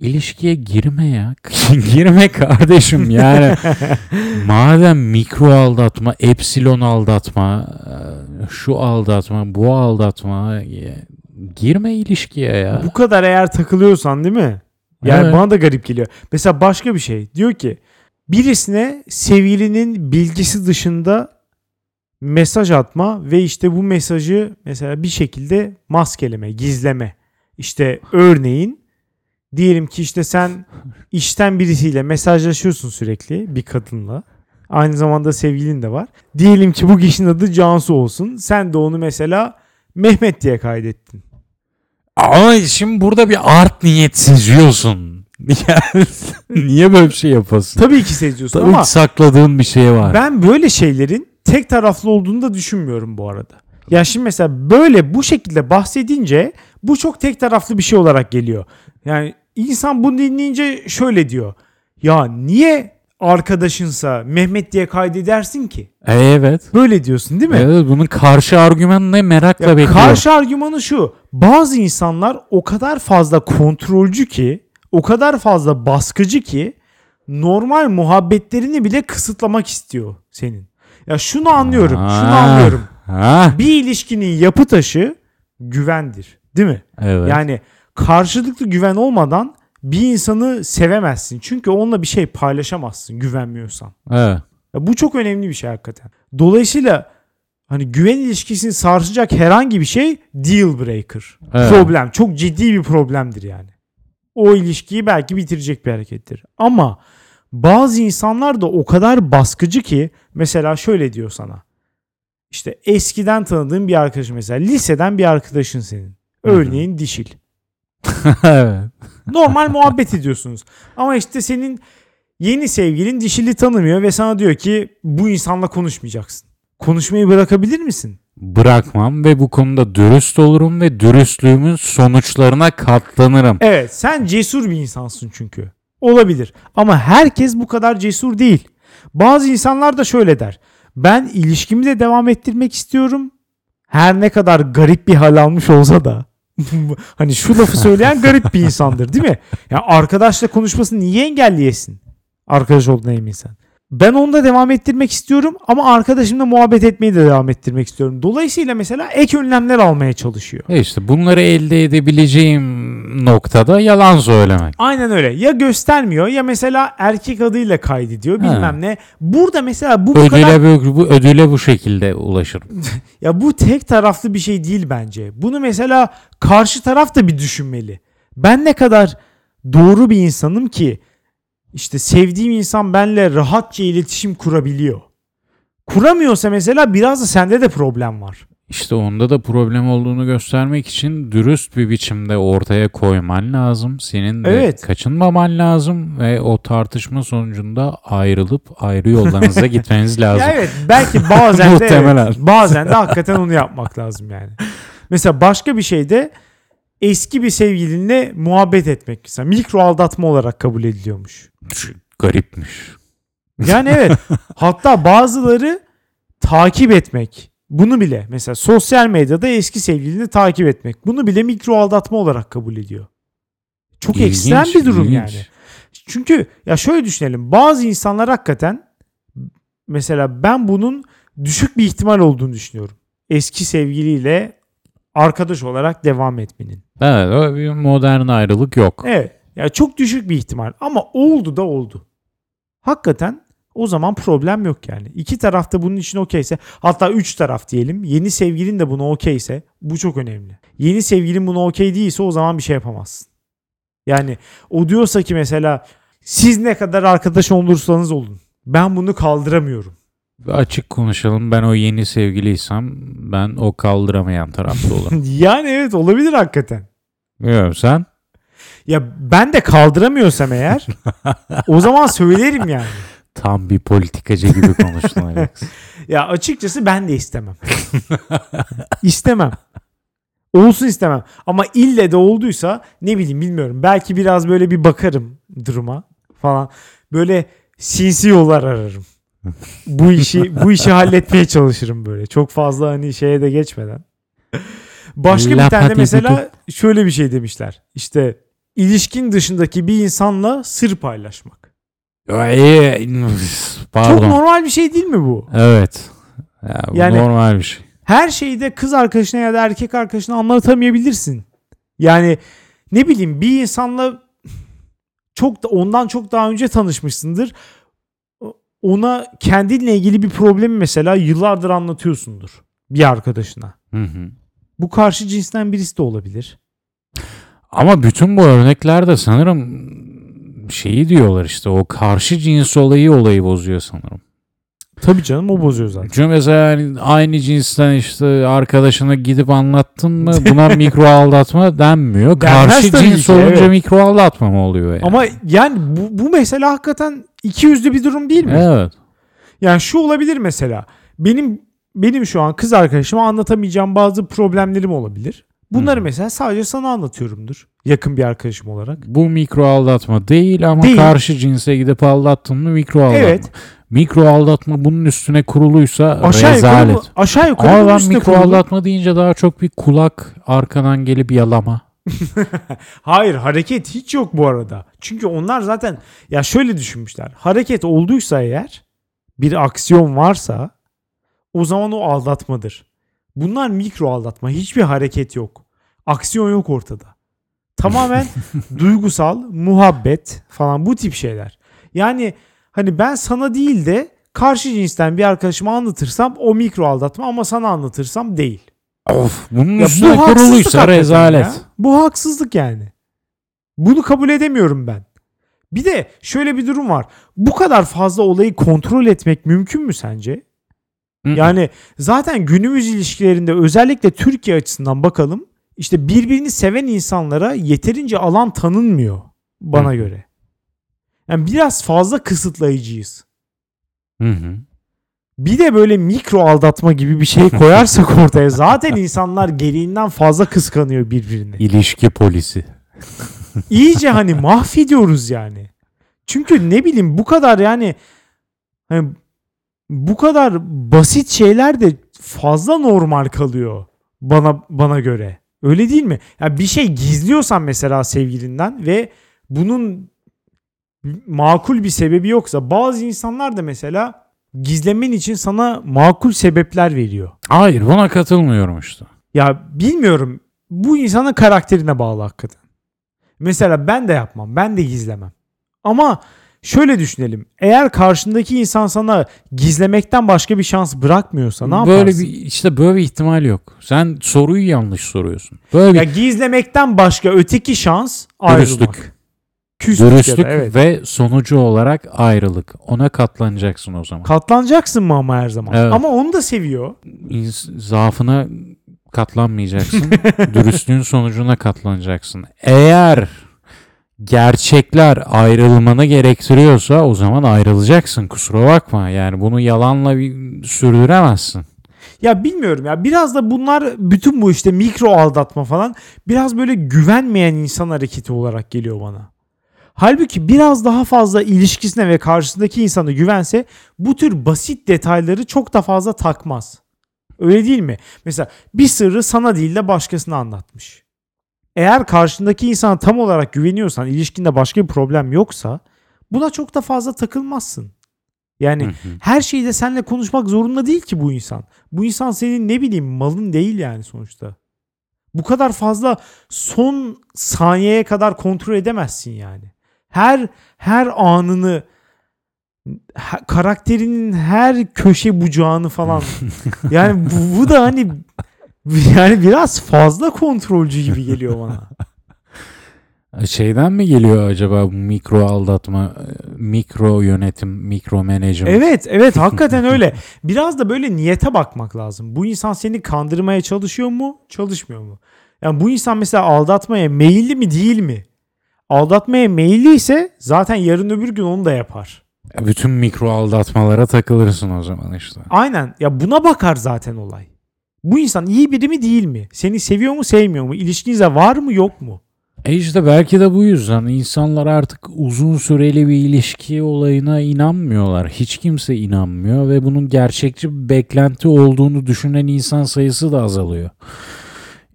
ilişkiye girme ya. Girme kardeşim yani. Madem mikro aldatma, epsilon aldatma, şu aldatma, bu aldatma, girme ilişkiye ya. Bu kadar eğer takılıyorsan değil mi? Yani evet. Bana da garip geliyor. Mesela başka bir şey. Diyor ki birisine sevgilinin bilgisi dışında mesaj atma ve işte bu mesajı mesela bir şekilde maskeleme, gizleme. İşte örneğin diyelim ki işte sen işten birisiyle mesajlaşıyorsun sürekli, bir kadınla. Aynı zamanda sevgilin de var. Diyelim ki bu kişinin adı Cansu olsun. Sen de onu mesela Mehmet diye kaydettin. Ama şimdi burada bir art niyet seziyorsun. Niye böyle bir şey yapasın? Tabii ki seziyorsun, tabii ama sakladığın bir şey var. Ben böyle şeylerin tek taraflı olduğunu da düşünmüyorum bu arada. Ya şimdi mesela böyle bu şekilde bahsedince bu çok tek taraflı bir şey olarak geliyor. Yani insan bunu dinleyince şöyle diyor. Ya niye arkadaşınsa Mehmet diye kaydedersin ki? Evet. Böyle diyorsun değil mi? Evet, bunun karşı argümanı ne merakla bekliyorum. Karşı argümanı şu. Bazı insanlar o kadar fazla kontrolcü ki, o kadar fazla baskıcı ki normal muhabbetlerini bile kısıtlamak istiyor senin. Ya şunu anlıyorum, şunu anlıyorum. Bir ilişkinin yapı taşı güvendir, değil mi? Evet. Yani karşılıklı güven olmadan bir insanı sevemezsin. Çünkü onunla bir şey paylaşamazsın güvenmiyorsan. Evet. Ya bu çok önemli bir şey hakikaten. Dolayısıyla hani güven ilişkisini sarsacak herhangi bir şey deal breaker. Evet. Problem, çok ciddi bir problemdir yani. O ilişkiyi belki bitirecek bir harekettir. Ama bazı insanlar da o kadar baskıcı ki mesela şöyle diyor sana. İşte eskiden tanıdığın bir arkadaşın, mesela liseden bir arkadaşın senin. Örneğin dişil. Normal muhabbet ediyorsunuz. Ama işte senin yeni sevgilin dişili tanımıyor ve sana diyor ki bu insanla konuşmayacaksın. Konuşmayı bırakabilir misin? Bırakmam ve bu konuda dürüst olurum ve dürüstlüğümün sonuçlarına katlanırım. Evet, sen cesur bir insansın çünkü. Olabilir. Ama herkes bu kadar cesur değil. Bazı insanlar da şöyle der. Ben ilişkimi de devam ettirmek istiyorum. Her ne kadar garip bir hal almış olsa da. Hani şu lafı söyleyen garip bir insandır değil mi? Ya arkadaşla konuşmasını niye engelleyesin? Arkadaş olduğuna eminsen. Ben onu da devam ettirmek istiyorum ama arkadaşımla muhabbet etmeyi de devam ettirmek istiyorum. Dolayısıyla mesela ek önlemler almaya çalışıyor. İşte bunları elde edebileceğim noktada yalan söylemek. Aynen öyle. Ya göstermiyor ya mesela erkek adıyla kaydediyor bilmem ne. Burada mesela bu kadar... Ödüle bu şekilde ulaşırım. Ya bu tek taraflı bir şey değil bence. Bunu mesela karşı taraf da bir düşünmeli. Ben ne kadar doğru bir insanım ki İşte sevdiğim insan benimle rahatça iletişim kurabiliyor. Kuramıyorsa mesela biraz da sende de problem var. İşte onda da problem olduğunu göstermek için dürüst bir biçimde ortaya koyman lazım. Senin de kaçınmaman lazım ve o tartışma sonucunda ayrılıp ayrı yollarınıza gitmeniz lazım. Evet, belki bazen de bazen de hakikaten onu yapmak lazım yani. Mesela başka bir şey de eski bir sevgilinle muhabbet etmek mesela mikro aldatma olarak kabul ediliyormuş. Garipmiş. Yani evet. Hatta bazıları takip etmek. Bunu bile mesela sosyal medyada eski sevgilini takip etmek. Bunu bile mikro aldatma olarak kabul ediyor. Çok ilginç, ekstrem bir durum yani. Çünkü ya şöyle düşünelim. Bazı insanlar hakikaten mesela ben bunun düşük bir ihtimal olduğunu düşünüyorum. Eski sevgiliyle arkadaş olarak devam etmenin. Evet, o bir modern ayrılık yok. Evet. Ya çok düşük bir ihtimal ama oldu da oldu. Hakikaten o zaman problem yok yani. İki taraf da bunun için okeyse, hatta üç taraf diyelim. Yeni sevgilin de buna okeyse, bu çok önemli. Yeni sevgilin buna okey değilse o zaman bir şey yapamazsın. Yani o diyorsa ki mesela siz ne kadar arkadaş olursanız olun, ben bunu kaldıramıyorum. Açık konuşalım, ben o yeni sevgiliysem ben o kaldıramayan tarafta olurum. Yani evet, olabilir hakikaten. Bilmiyorum, sen? Ya ben de kaldıramıyorsam eğer o zaman söylerim yani. Tam bir politikacı gibi konuştun Alex. Ya açıkçası ben de istemem. İstemem. Olsun istemem. Ama ille de olduysa ne bileyim, bilmiyorum. Belki biraz böyle bir bakarım duruma falan. Böyle sinsi yollar ararım. bu işi halletmeye çalışırım böyle. Çok fazla hani şeye de geçmeden. Başka bir tane mesela şöyle bir şey demişler. İşte ilişkin dışındaki bir insanla sır paylaşmak. Pardon. Çok normal bir şey değil mi bu? Evet. Ya, bu yani normal bir şey. Her şeyi de kız arkadaşına ya da erkek arkadaşına anlatamayabilirsin. Yani ne bileyim, bir insanla çok da ondan çok daha önce tanışmışsındır. Ona kendinle ilgili bir problemi mesela yıllardır anlatıyorsundur bir arkadaşına. Hı hı. Bu karşı cinsten birisi de olabilir. Ama bütün bu örneklerde sanırım şeyi diyorlar, işte o karşı cins olayı bozuyor sanırım. Tabii canım, o bozuyor zaten. Çünkü mesela yani aynı cinsten işte arkadaşına gidip anlattın mı buna mikro aldatma denmiyor. Karşı cins olunca mikro aldatma mı oluyor yani? Ama yani bu mesela hakikaten iki yüzlü bir durum değil mi? Evet. Yani şu olabilir mesela. Benim şu an kız arkadaşıma anlatamayacağım bazı problemlerim olabilir. Bunları mesela sadece sana anlatıyorumdur. Yakın bir arkadaşım olarak. Bu mikro aldatma değil ama karşı cinse gidip aldattın mı mikro aldatma. Evet. Mikro aldatma bunun üstüne kuruluysa rezalet. Aşağı yukarı bunun üstüne mikro kurulu. Aldatma deyince daha çok bir kulak arkadan gelip yalama. Hayır, hareket hiç yok bu arada. Çünkü onlar zaten ya şöyle düşünmüşler. Hareket olduysa eğer, bir aksiyon varsa o zaman o aldatmadır. Bunlar mikro aldatma. Hiçbir hareket yok. Aksiyon yok ortada. Tamamen duygusal, muhabbet falan bu tip şeyler. Yani hani ben sana değil de karşı cinsten bir arkadaşıma anlatırsam o mikro aldatma ama sana anlatırsam değil. Of, bunun üstüne kuruluysa rezalet. Ya. Bu haksızlık yani. Bunu kabul edemiyorum ben. Bir de şöyle bir durum var. Bu kadar fazla olayı kontrol etmek mümkün mü sence? Yani zaten günümüz ilişkilerinde özellikle Türkiye açısından bakalım. İşte birbirini seven insanlara yeterince alan tanınmıyor bana göre. Yani biraz fazla kısıtlayıcıyız. Bir de böyle mikro aldatma gibi bir şey koyarsak ortaya zaten insanlar gereğinden fazla kıskanıyor birbirini. İlişki polisi. İyice hani mahvediyoruz yani. Çünkü ne bileyim bu kadar yani hani bu kadar basit şeyler de fazla normal kalıyor bana göre. Öyle değil mi? Ya bir şey gizliyorsan mesela sevgilinden ve bunun makul bir sebebi yoksa, bazı insanlar da mesela gizlemen için sana makul sebepler veriyor. Hayır, buna katılmıyorum işte. Ya bilmiyorum, bu insanın karakterine bağlı hakikaten. Mesela ben de yapmam, ben de gizlemem. Ama şöyle düşünelim, eğer karşındaki insan sana gizlemekten başka bir şans bırakmıyorsa ne yaparsın? Böyle bir, işte böyle bir ihtimal yok. Sen soruyu yanlış soruyorsun. Böyle ya, gizlemekten başka öteki şans ayrılık. Dürüstlük. Dürüstlük evet. Ve sonucu olarak ayrılık. Ona katlanacaksın o zaman. Katlanacaksın mı ama her zaman? Evet. Ama onu da seviyor. Zaafına katlanmayacaksın. Dürüstlüğün sonucuna katlanacaksın. Eğer gerçekler ayrılmanı gerektiriyorsa o zaman ayrılacaksın. Kusura bakma. Yani bunu yalanla sürdüremezsin. Ya bilmiyorum ya, biraz da bunlar, bütün bu işte mikro aldatma falan, biraz böyle güvenmeyen insan hareketi olarak geliyor bana. Halbuki biraz daha fazla ilişkisine ve karşısındaki insana güvense bu tür basit detayları çok da fazla takmaz. Öyle değil mi? Mesela bir sırrı sana değil de başkasına anlatmış. Eğer karşındaki insana tam olarak güveniyorsan, ilişkinde başka bir problem yoksa buna çok da fazla takılmazsın. Yani her şeyi de seninle konuşmak zorunda değil ki bu insan. Bu insan senin ne bileyim malın değil yani sonuçta. Bu kadar fazla son saniyeye kadar kontrol edemezsin yani. Her anını, karakterinin her köşe bucağını falan. Yani bu da hani yani biraz fazla kontrolcü gibi geliyor bana. Şeyden mi geliyor acaba mikro aldatma, mikro yönetim, mikro management? Evet hakikaten öyle. Biraz da böyle niyete bakmak lazım. Bu insan seni kandırmaya çalışıyor mu, çalışmıyor mu? Yani bu insan mesela aldatmaya meyilli mi, değil mi? Aldatmaya meyilliyse zaten yarın öbür gün onu da yapar. Ya bütün mikro aldatmalara takılırsın o zaman işte. Aynen. Ya buna bakar zaten olay. Bu insan iyi biri mi, değil mi? Seni seviyor mu, sevmiyor mu? İlişkinize var mı, yok mu? İşte belki de bu yüzden insanlar artık uzun süreli bir ilişki olayına inanmıyorlar. Hiç kimse inanmıyor ve bunun gerçekçi bir beklenti olduğunu düşünen insan sayısı da azalıyor.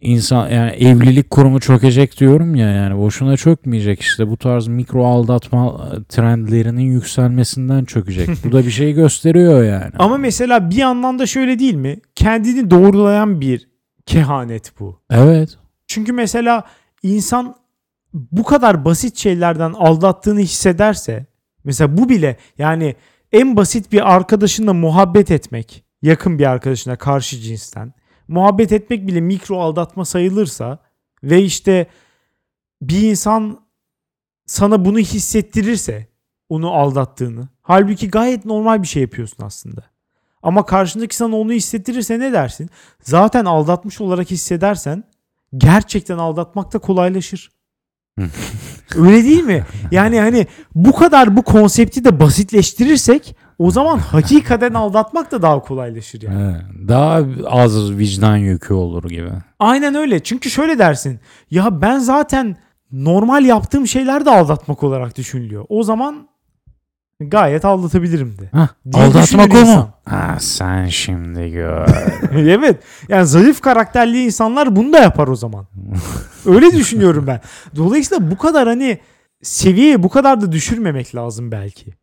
İnsan, yani evlilik kurumu çökecek diyorum ya, yani boşuna çökmeyecek işte, bu tarz mikro aldatma trendlerinin yükselmesinden çökecek. Bu da bir şey gösteriyor yani. Ama mesela bir yandan da şöyle değil mi? Kendini doğrulayan bir kehanet bu. Evet. Çünkü mesela İnsan bu kadar basit şeylerden aldattığını hissederse, mesela bu bile, yani en basit bir arkadaşınla muhabbet etmek, yakın bir arkadaşına karşı cinsten muhabbet etmek bile mikro aldatma sayılırsa ve işte bir insan sana bunu hissettirirse onu aldattığını, halbuki gayet normal bir şey yapıyorsun aslında. Ama karşındaki sana onu hissettirirse ne dersin? Zaten aldatmış olarak hissedersen gerçekten aldatmak da kolaylaşır. Öyle değil mi? Yani hani bu kadar bu konsepti de basitleştirirsek o zaman hakikaten aldatmak da daha kolaylaşır yani. Daha az vicdan yükü olur gibi. Aynen öyle. Çünkü şöyle dersin. Ya ben zaten normal yaptığım şeyler de aldatmak olarak düşünülüyor. O zaman gayet aldatabilirimdi. Aldatmak o mu? Ha, sen şimdi gör. Evet. Yani zayıf karakterli insanlar bunu da yapar o zaman. Öyle düşünüyorum ben. Dolayısıyla bu kadar hani seviyeyi bu kadar da düşürmemek lazım belki.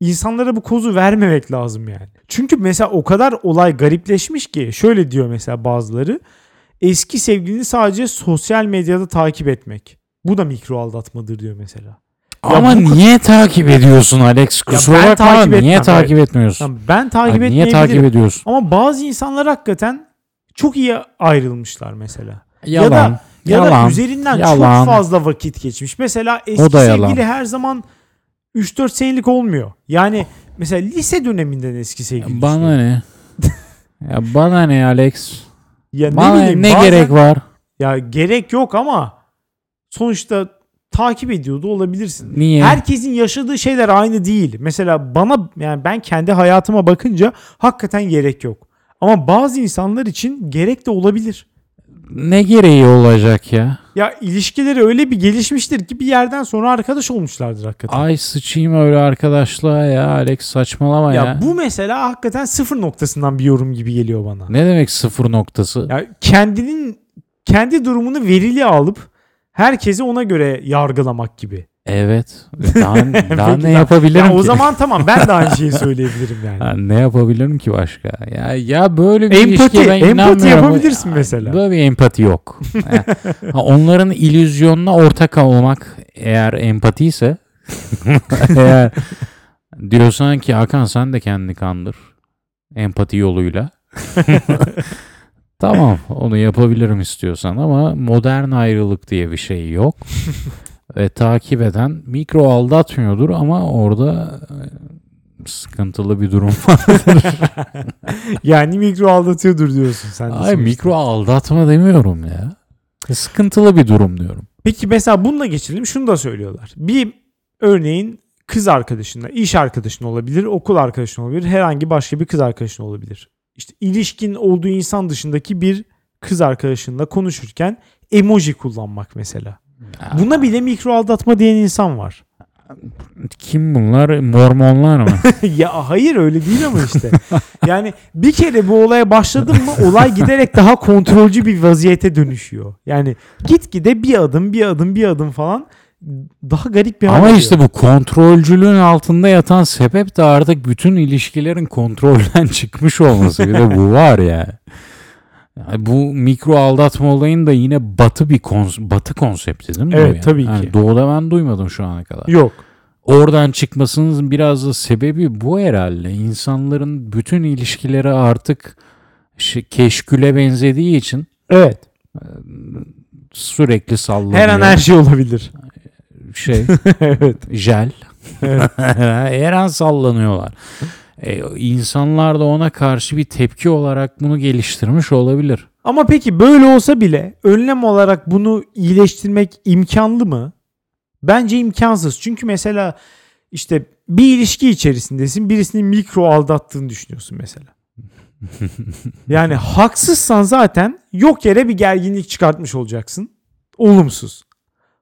İnsanlara bu kozu vermemek lazım yani. Çünkü mesela o kadar olay garipleşmiş ki, şöyle diyor mesela bazıları. Eski sevgilini sadece sosyal medyada takip etmek. Bu da mikro aldatmadır diyor mesela. Ya ama niye takip ediyorsun Alex? Kusura bakma, niye takip etmiyorsun? Yani ben takip etmeyebilirim. Niye takip ediyorsun? Ama bazı insanlar hakikaten çok iyi ayrılmışlar mesela. Yalan. Ya da üzerinden çok fazla vakit geçmiş. Mesela eski sevgili her zaman 3-4 senelik olmuyor. Yani mesela lise döneminden eski sevgili. Bana ne? Ya bana ne Alex? Ya bana ne bileyim, bazen gerek var? Ya gerek yok ama sonuçta takip ediyordu olabilirsin. Niye? Herkesin yaşadığı şeyler aynı değil. Mesela bana, yani ben kendi hayatıma bakınca hakikaten gerek yok. Ama bazı insanlar için gerek de olabilir. Ne gereği olacak ya? Ya ilişkileri öyle bir gelişmiştir ki bir yerden sonra arkadaş olmuşlardır hakikaten. Ay sıçayım öyle arkadaşlığa ya Alex, saçmalama ya. Ya bu mesela hakikaten sıfır noktasından bir yorum gibi geliyor bana. Ne demek sıfır noktası? Ya kendi durumunu verili alıp herkesi ona göre yargılamak gibi. Evet. Daha ne yapabilirim ki? O zaman tamam, ben de aynı şeyi söyleyebilirim yani. Yani ne yapabilirim ki başka? Ya böyle bir ilişkiye ben inanmıyorum. Empati yapabilirsin mesela. Böyle bir empati yok. Onların illüzyonuna ortak olmak eğer empatiyse, eğer diyorsan ki Hakan sen de kendini kandır empati yoluyla. Tamam, onu yapabilirim istiyorsan ama modern ayrılık diye bir şey yok. Ve takip eden mikro aldatmıyordur ama orada sıkıntılı bir durum vardır. Yani mikro aldatıyordur diyorsun sen. Hayır, mikro aldatma demiyorum ya. Sıkıntılı bir durum diyorum. Peki mesela bununla geçelim. Şunu da söylüyorlar. Bir örneğin kız arkadaşınla, iş arkadaşın olabilir, okul arkadaşın olabilir, herhangi başka bir kız arkadaşın olabilir. İşte ilişkin olduğu insan dışındaki bir kız arkadaşınla konuşurken emoji kullanmak mesela. Buna bile mikro aldatma diyen insan var. Kim bunlar? Mormonlar mı? Ya hayır, öyle değil ama işte. Yani bir kere bu olaya başladın mı olay giderek daha kontrolcü bir vaziyete dönüşüyor. Yani gitgide bir adım falan daha garip bir hal. Ama işte bu kontrolcülüğün altında yatan sebep de artık bütün ilişkilerin kontrolden çıkmış olması. Bir de bu var ya. Yani bu mikro aldatma olayın da yine batı konsepti değil mi? Evet yani? Tabii ki. Yani doğuda ben duymadım şu ana kadar. Yok. Oradan çıkmasının biraz da sebebi bu herhalde. İnsanların bütün ilişkileri artık keşküle benzediği için. Evet. Sürekli sallanıyor. Her an her şey olabilir. Evet. Jel. Evet. Her an sallanıyorlar. İnsanlar da ona karşı bir tepki olarak bunu geliştirmiş olabilir. Ama peki böyle olsa bile önlem olarak bunu iyileştirmek imkanlı mı? Bence imkansız. Çünkü mesela işte bir ilişki içerisindesin, birisini mikro aldattığını düşünüyorsun mesela. Yani haksızsan zaten yok yere bir gerginlik çıkartmış olacaksın. Olumsuz.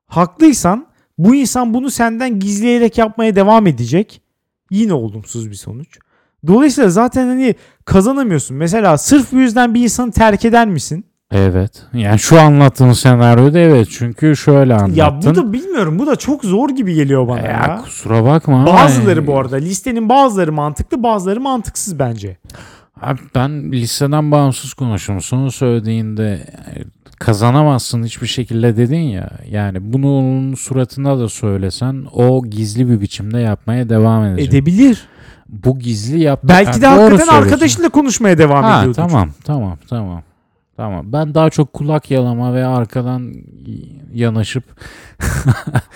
Haklıysan bu insan bunu senden gizleyerek yapmaya devam edecek. Yine olumsuz bir sonuç. Dolayısıyla zaten hani kazanamıyorsun. Mesela sırf bu yüzden bir insanı terk eder misin? Evet. Yani şu anlattığın senaryoda evet. Çünkü şöyle anlattın. Ya bu da bilmiyorum. Bu da çok zor gibi geliyor bana ya. Kusura bakma. Bazıları bu arada. Listenin bazıları mantıklı, bazıları mantıksız bence. Abi ben listeden bağımsız konuştum. Sonu söylediğinde kazanamazsın hiçbir şekilde dedin ya. Yani bunu onun suratına da söylesen o gizli bir biçimde yapmaya devam edecek. Edebilir. Bu gizli yapmak. Belki de hakikaten arkadaşıyla konuşmaya devam ediyordu. Tamam. Ben daha çok kulak yalama ve arkadan yanaşıp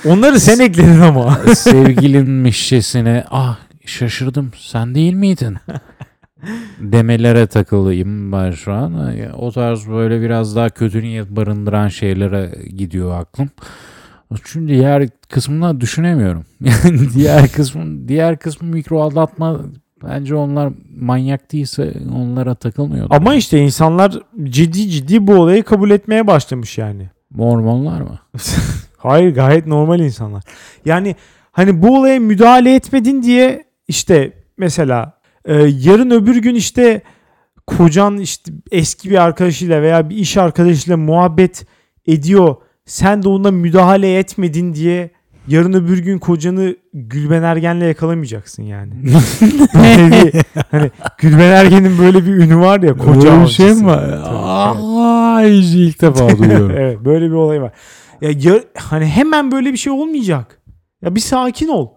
onları sen ekledin ama. Sevgilinmişçesine şaşırdım sen değil miydin? Demelere takılayım ben şu an. O tarz böyle biraz daha kötü niyet barındıran şeylere gidiyor aklım. Çünkü diğer kısmını düşünemiyorum. Yani diğer kısmı mikro aldatma, bence onlar manyak değilse onlara takılmıyor. Ama işte insanlar ciddi bu olayı kabul etmeye başlamış yani. Mormonlar mı? Hayır, gayet normal insanlar. Yani hani bu olaya müdahale etmedin diye işte mesela yarın öbür gün işte kocan işte eski bir arkadaşıyla veya bir iş arkadaşıyla muhabbet ediyor. Sen de ona müdahale etmedin diye yarın öbür gün kocanı Gülben Ergen'le yakalamayacaksın yani. Hani Gülben Ergen'in böyle bir ünü var ya, koca avcısı. Şey mi? Allah, ilk defa duyuyorum. Evet, böyle bir olay var. Ya, hani hemen böyle bir şey olmayacak. Ya bir sakin ol.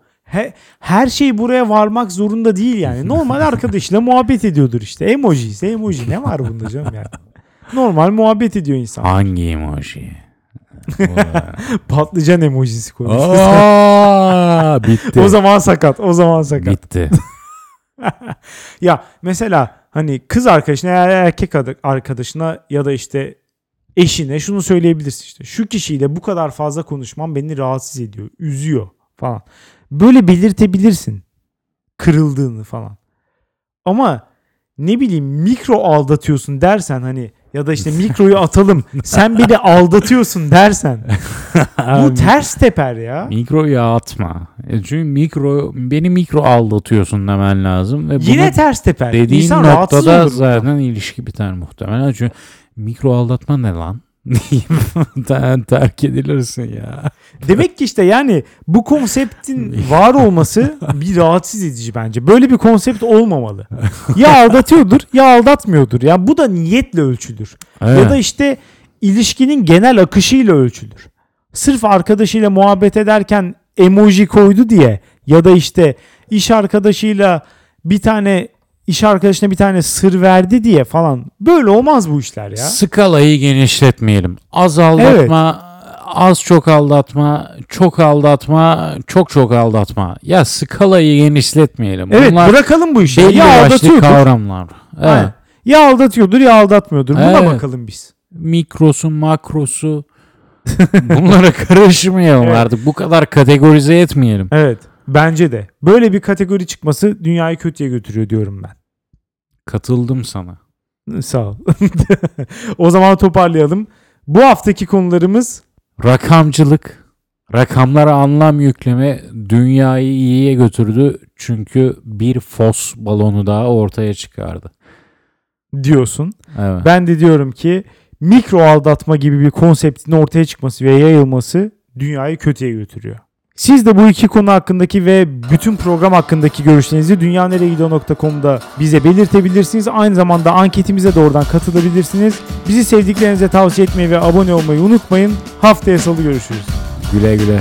Her şey buraya varmak zorunda değil yani. Normal arkadaşıyla muhabbet ediyordur işte. Emoji ne var bunda canım yani. Normal muhabbet ediyor insan. Hangi emoji? Patlıcan emojisi konuşuyoruz. Bitti. O zaman sakat. Bitti. Ya mesela hani kız arkadaşına, erkek arkadaşına ya da işte eşine şunu söyleyebilirsin işte. Şu kişiyle bu kadar fazla konuşmam beni rahatsız ediyor, üzüyor falan. Böyle belirtebilirsin kırıldığını falan. Ama ne bileyim mikro aldatıyorsun dersen hani ya da işte mikroyu atalım sen beni aldatıyorsun dersen bu ters teper ya. Mikroyu atma. Çünkü beni mikro aldatıyorsun demen lazım. Ve yine ters teper. Dediğin İnsan noktada zaten ilişki biter muhtemelen. Çünkü mikro aldatma ne lan? Terk edilirsin ya. Demek ki işte yani bu konseptin var olması bir rahatsız edici bence. Böyle bir konsept olmamalı. Ya aldatıyordur ya aldatmıyordur. Ya bu da niyetle ölçülür. Evet. Ya da işte ilişkinin genel akışıyla ölçülür. Sırf arkadaşıyla muhabbet ederken emoji koydu diye ya da işte iş arkadaşına bir tane sır verdi diye falan. Böyle olmaz bu işler ya. Skalayı genişletmeyelim. Az aldatma, evet. Az çok aldatma, çok aldatma, çok çok aldatma. Ya skalayı genişletmeyelim. Evet, bunlar bırakalım bu işi. Ya aldatıyordur. Kavramlar. Evet. Ya aldatıyordur ya aldatmıyordur. Buna bakalım biz. Mikrosu, makrosu. Bunlara karışmayalım artık. Bu kadar kategorize etmeyelim. Evet. Bence de. Böyle bir kategori çıkması dünyayı kötüye götürüyor diyorum ben. Katıldım sana. Sağ ol. O zaman toparlayalım. Bu haftaki konularımız rakamcılık, rakamlara anlam yükleme dünyayı iyiye götürdü çünkü bir fos balonu daha ortaya çıkardı. Diyorsun. Evet. Ben de diyorum ki mikro aldatma gibi bir konseptin ortaya çıkması ve yayılması dünyayı kötüye götürüyor. Siz de bu iki konu hakkındaki ve bütün program hakkındaki görüşlerinizi dünyanereyegidiyor.com'da bize belirtebilirsiniz. Aynı zamanda anketimize de oradan katılabilirsiniz. Bizi sevdiklerinize tavsiye etmeyi ve abone olmayı unutmayın. Haftaya Salı görüşürüz. Güle güle.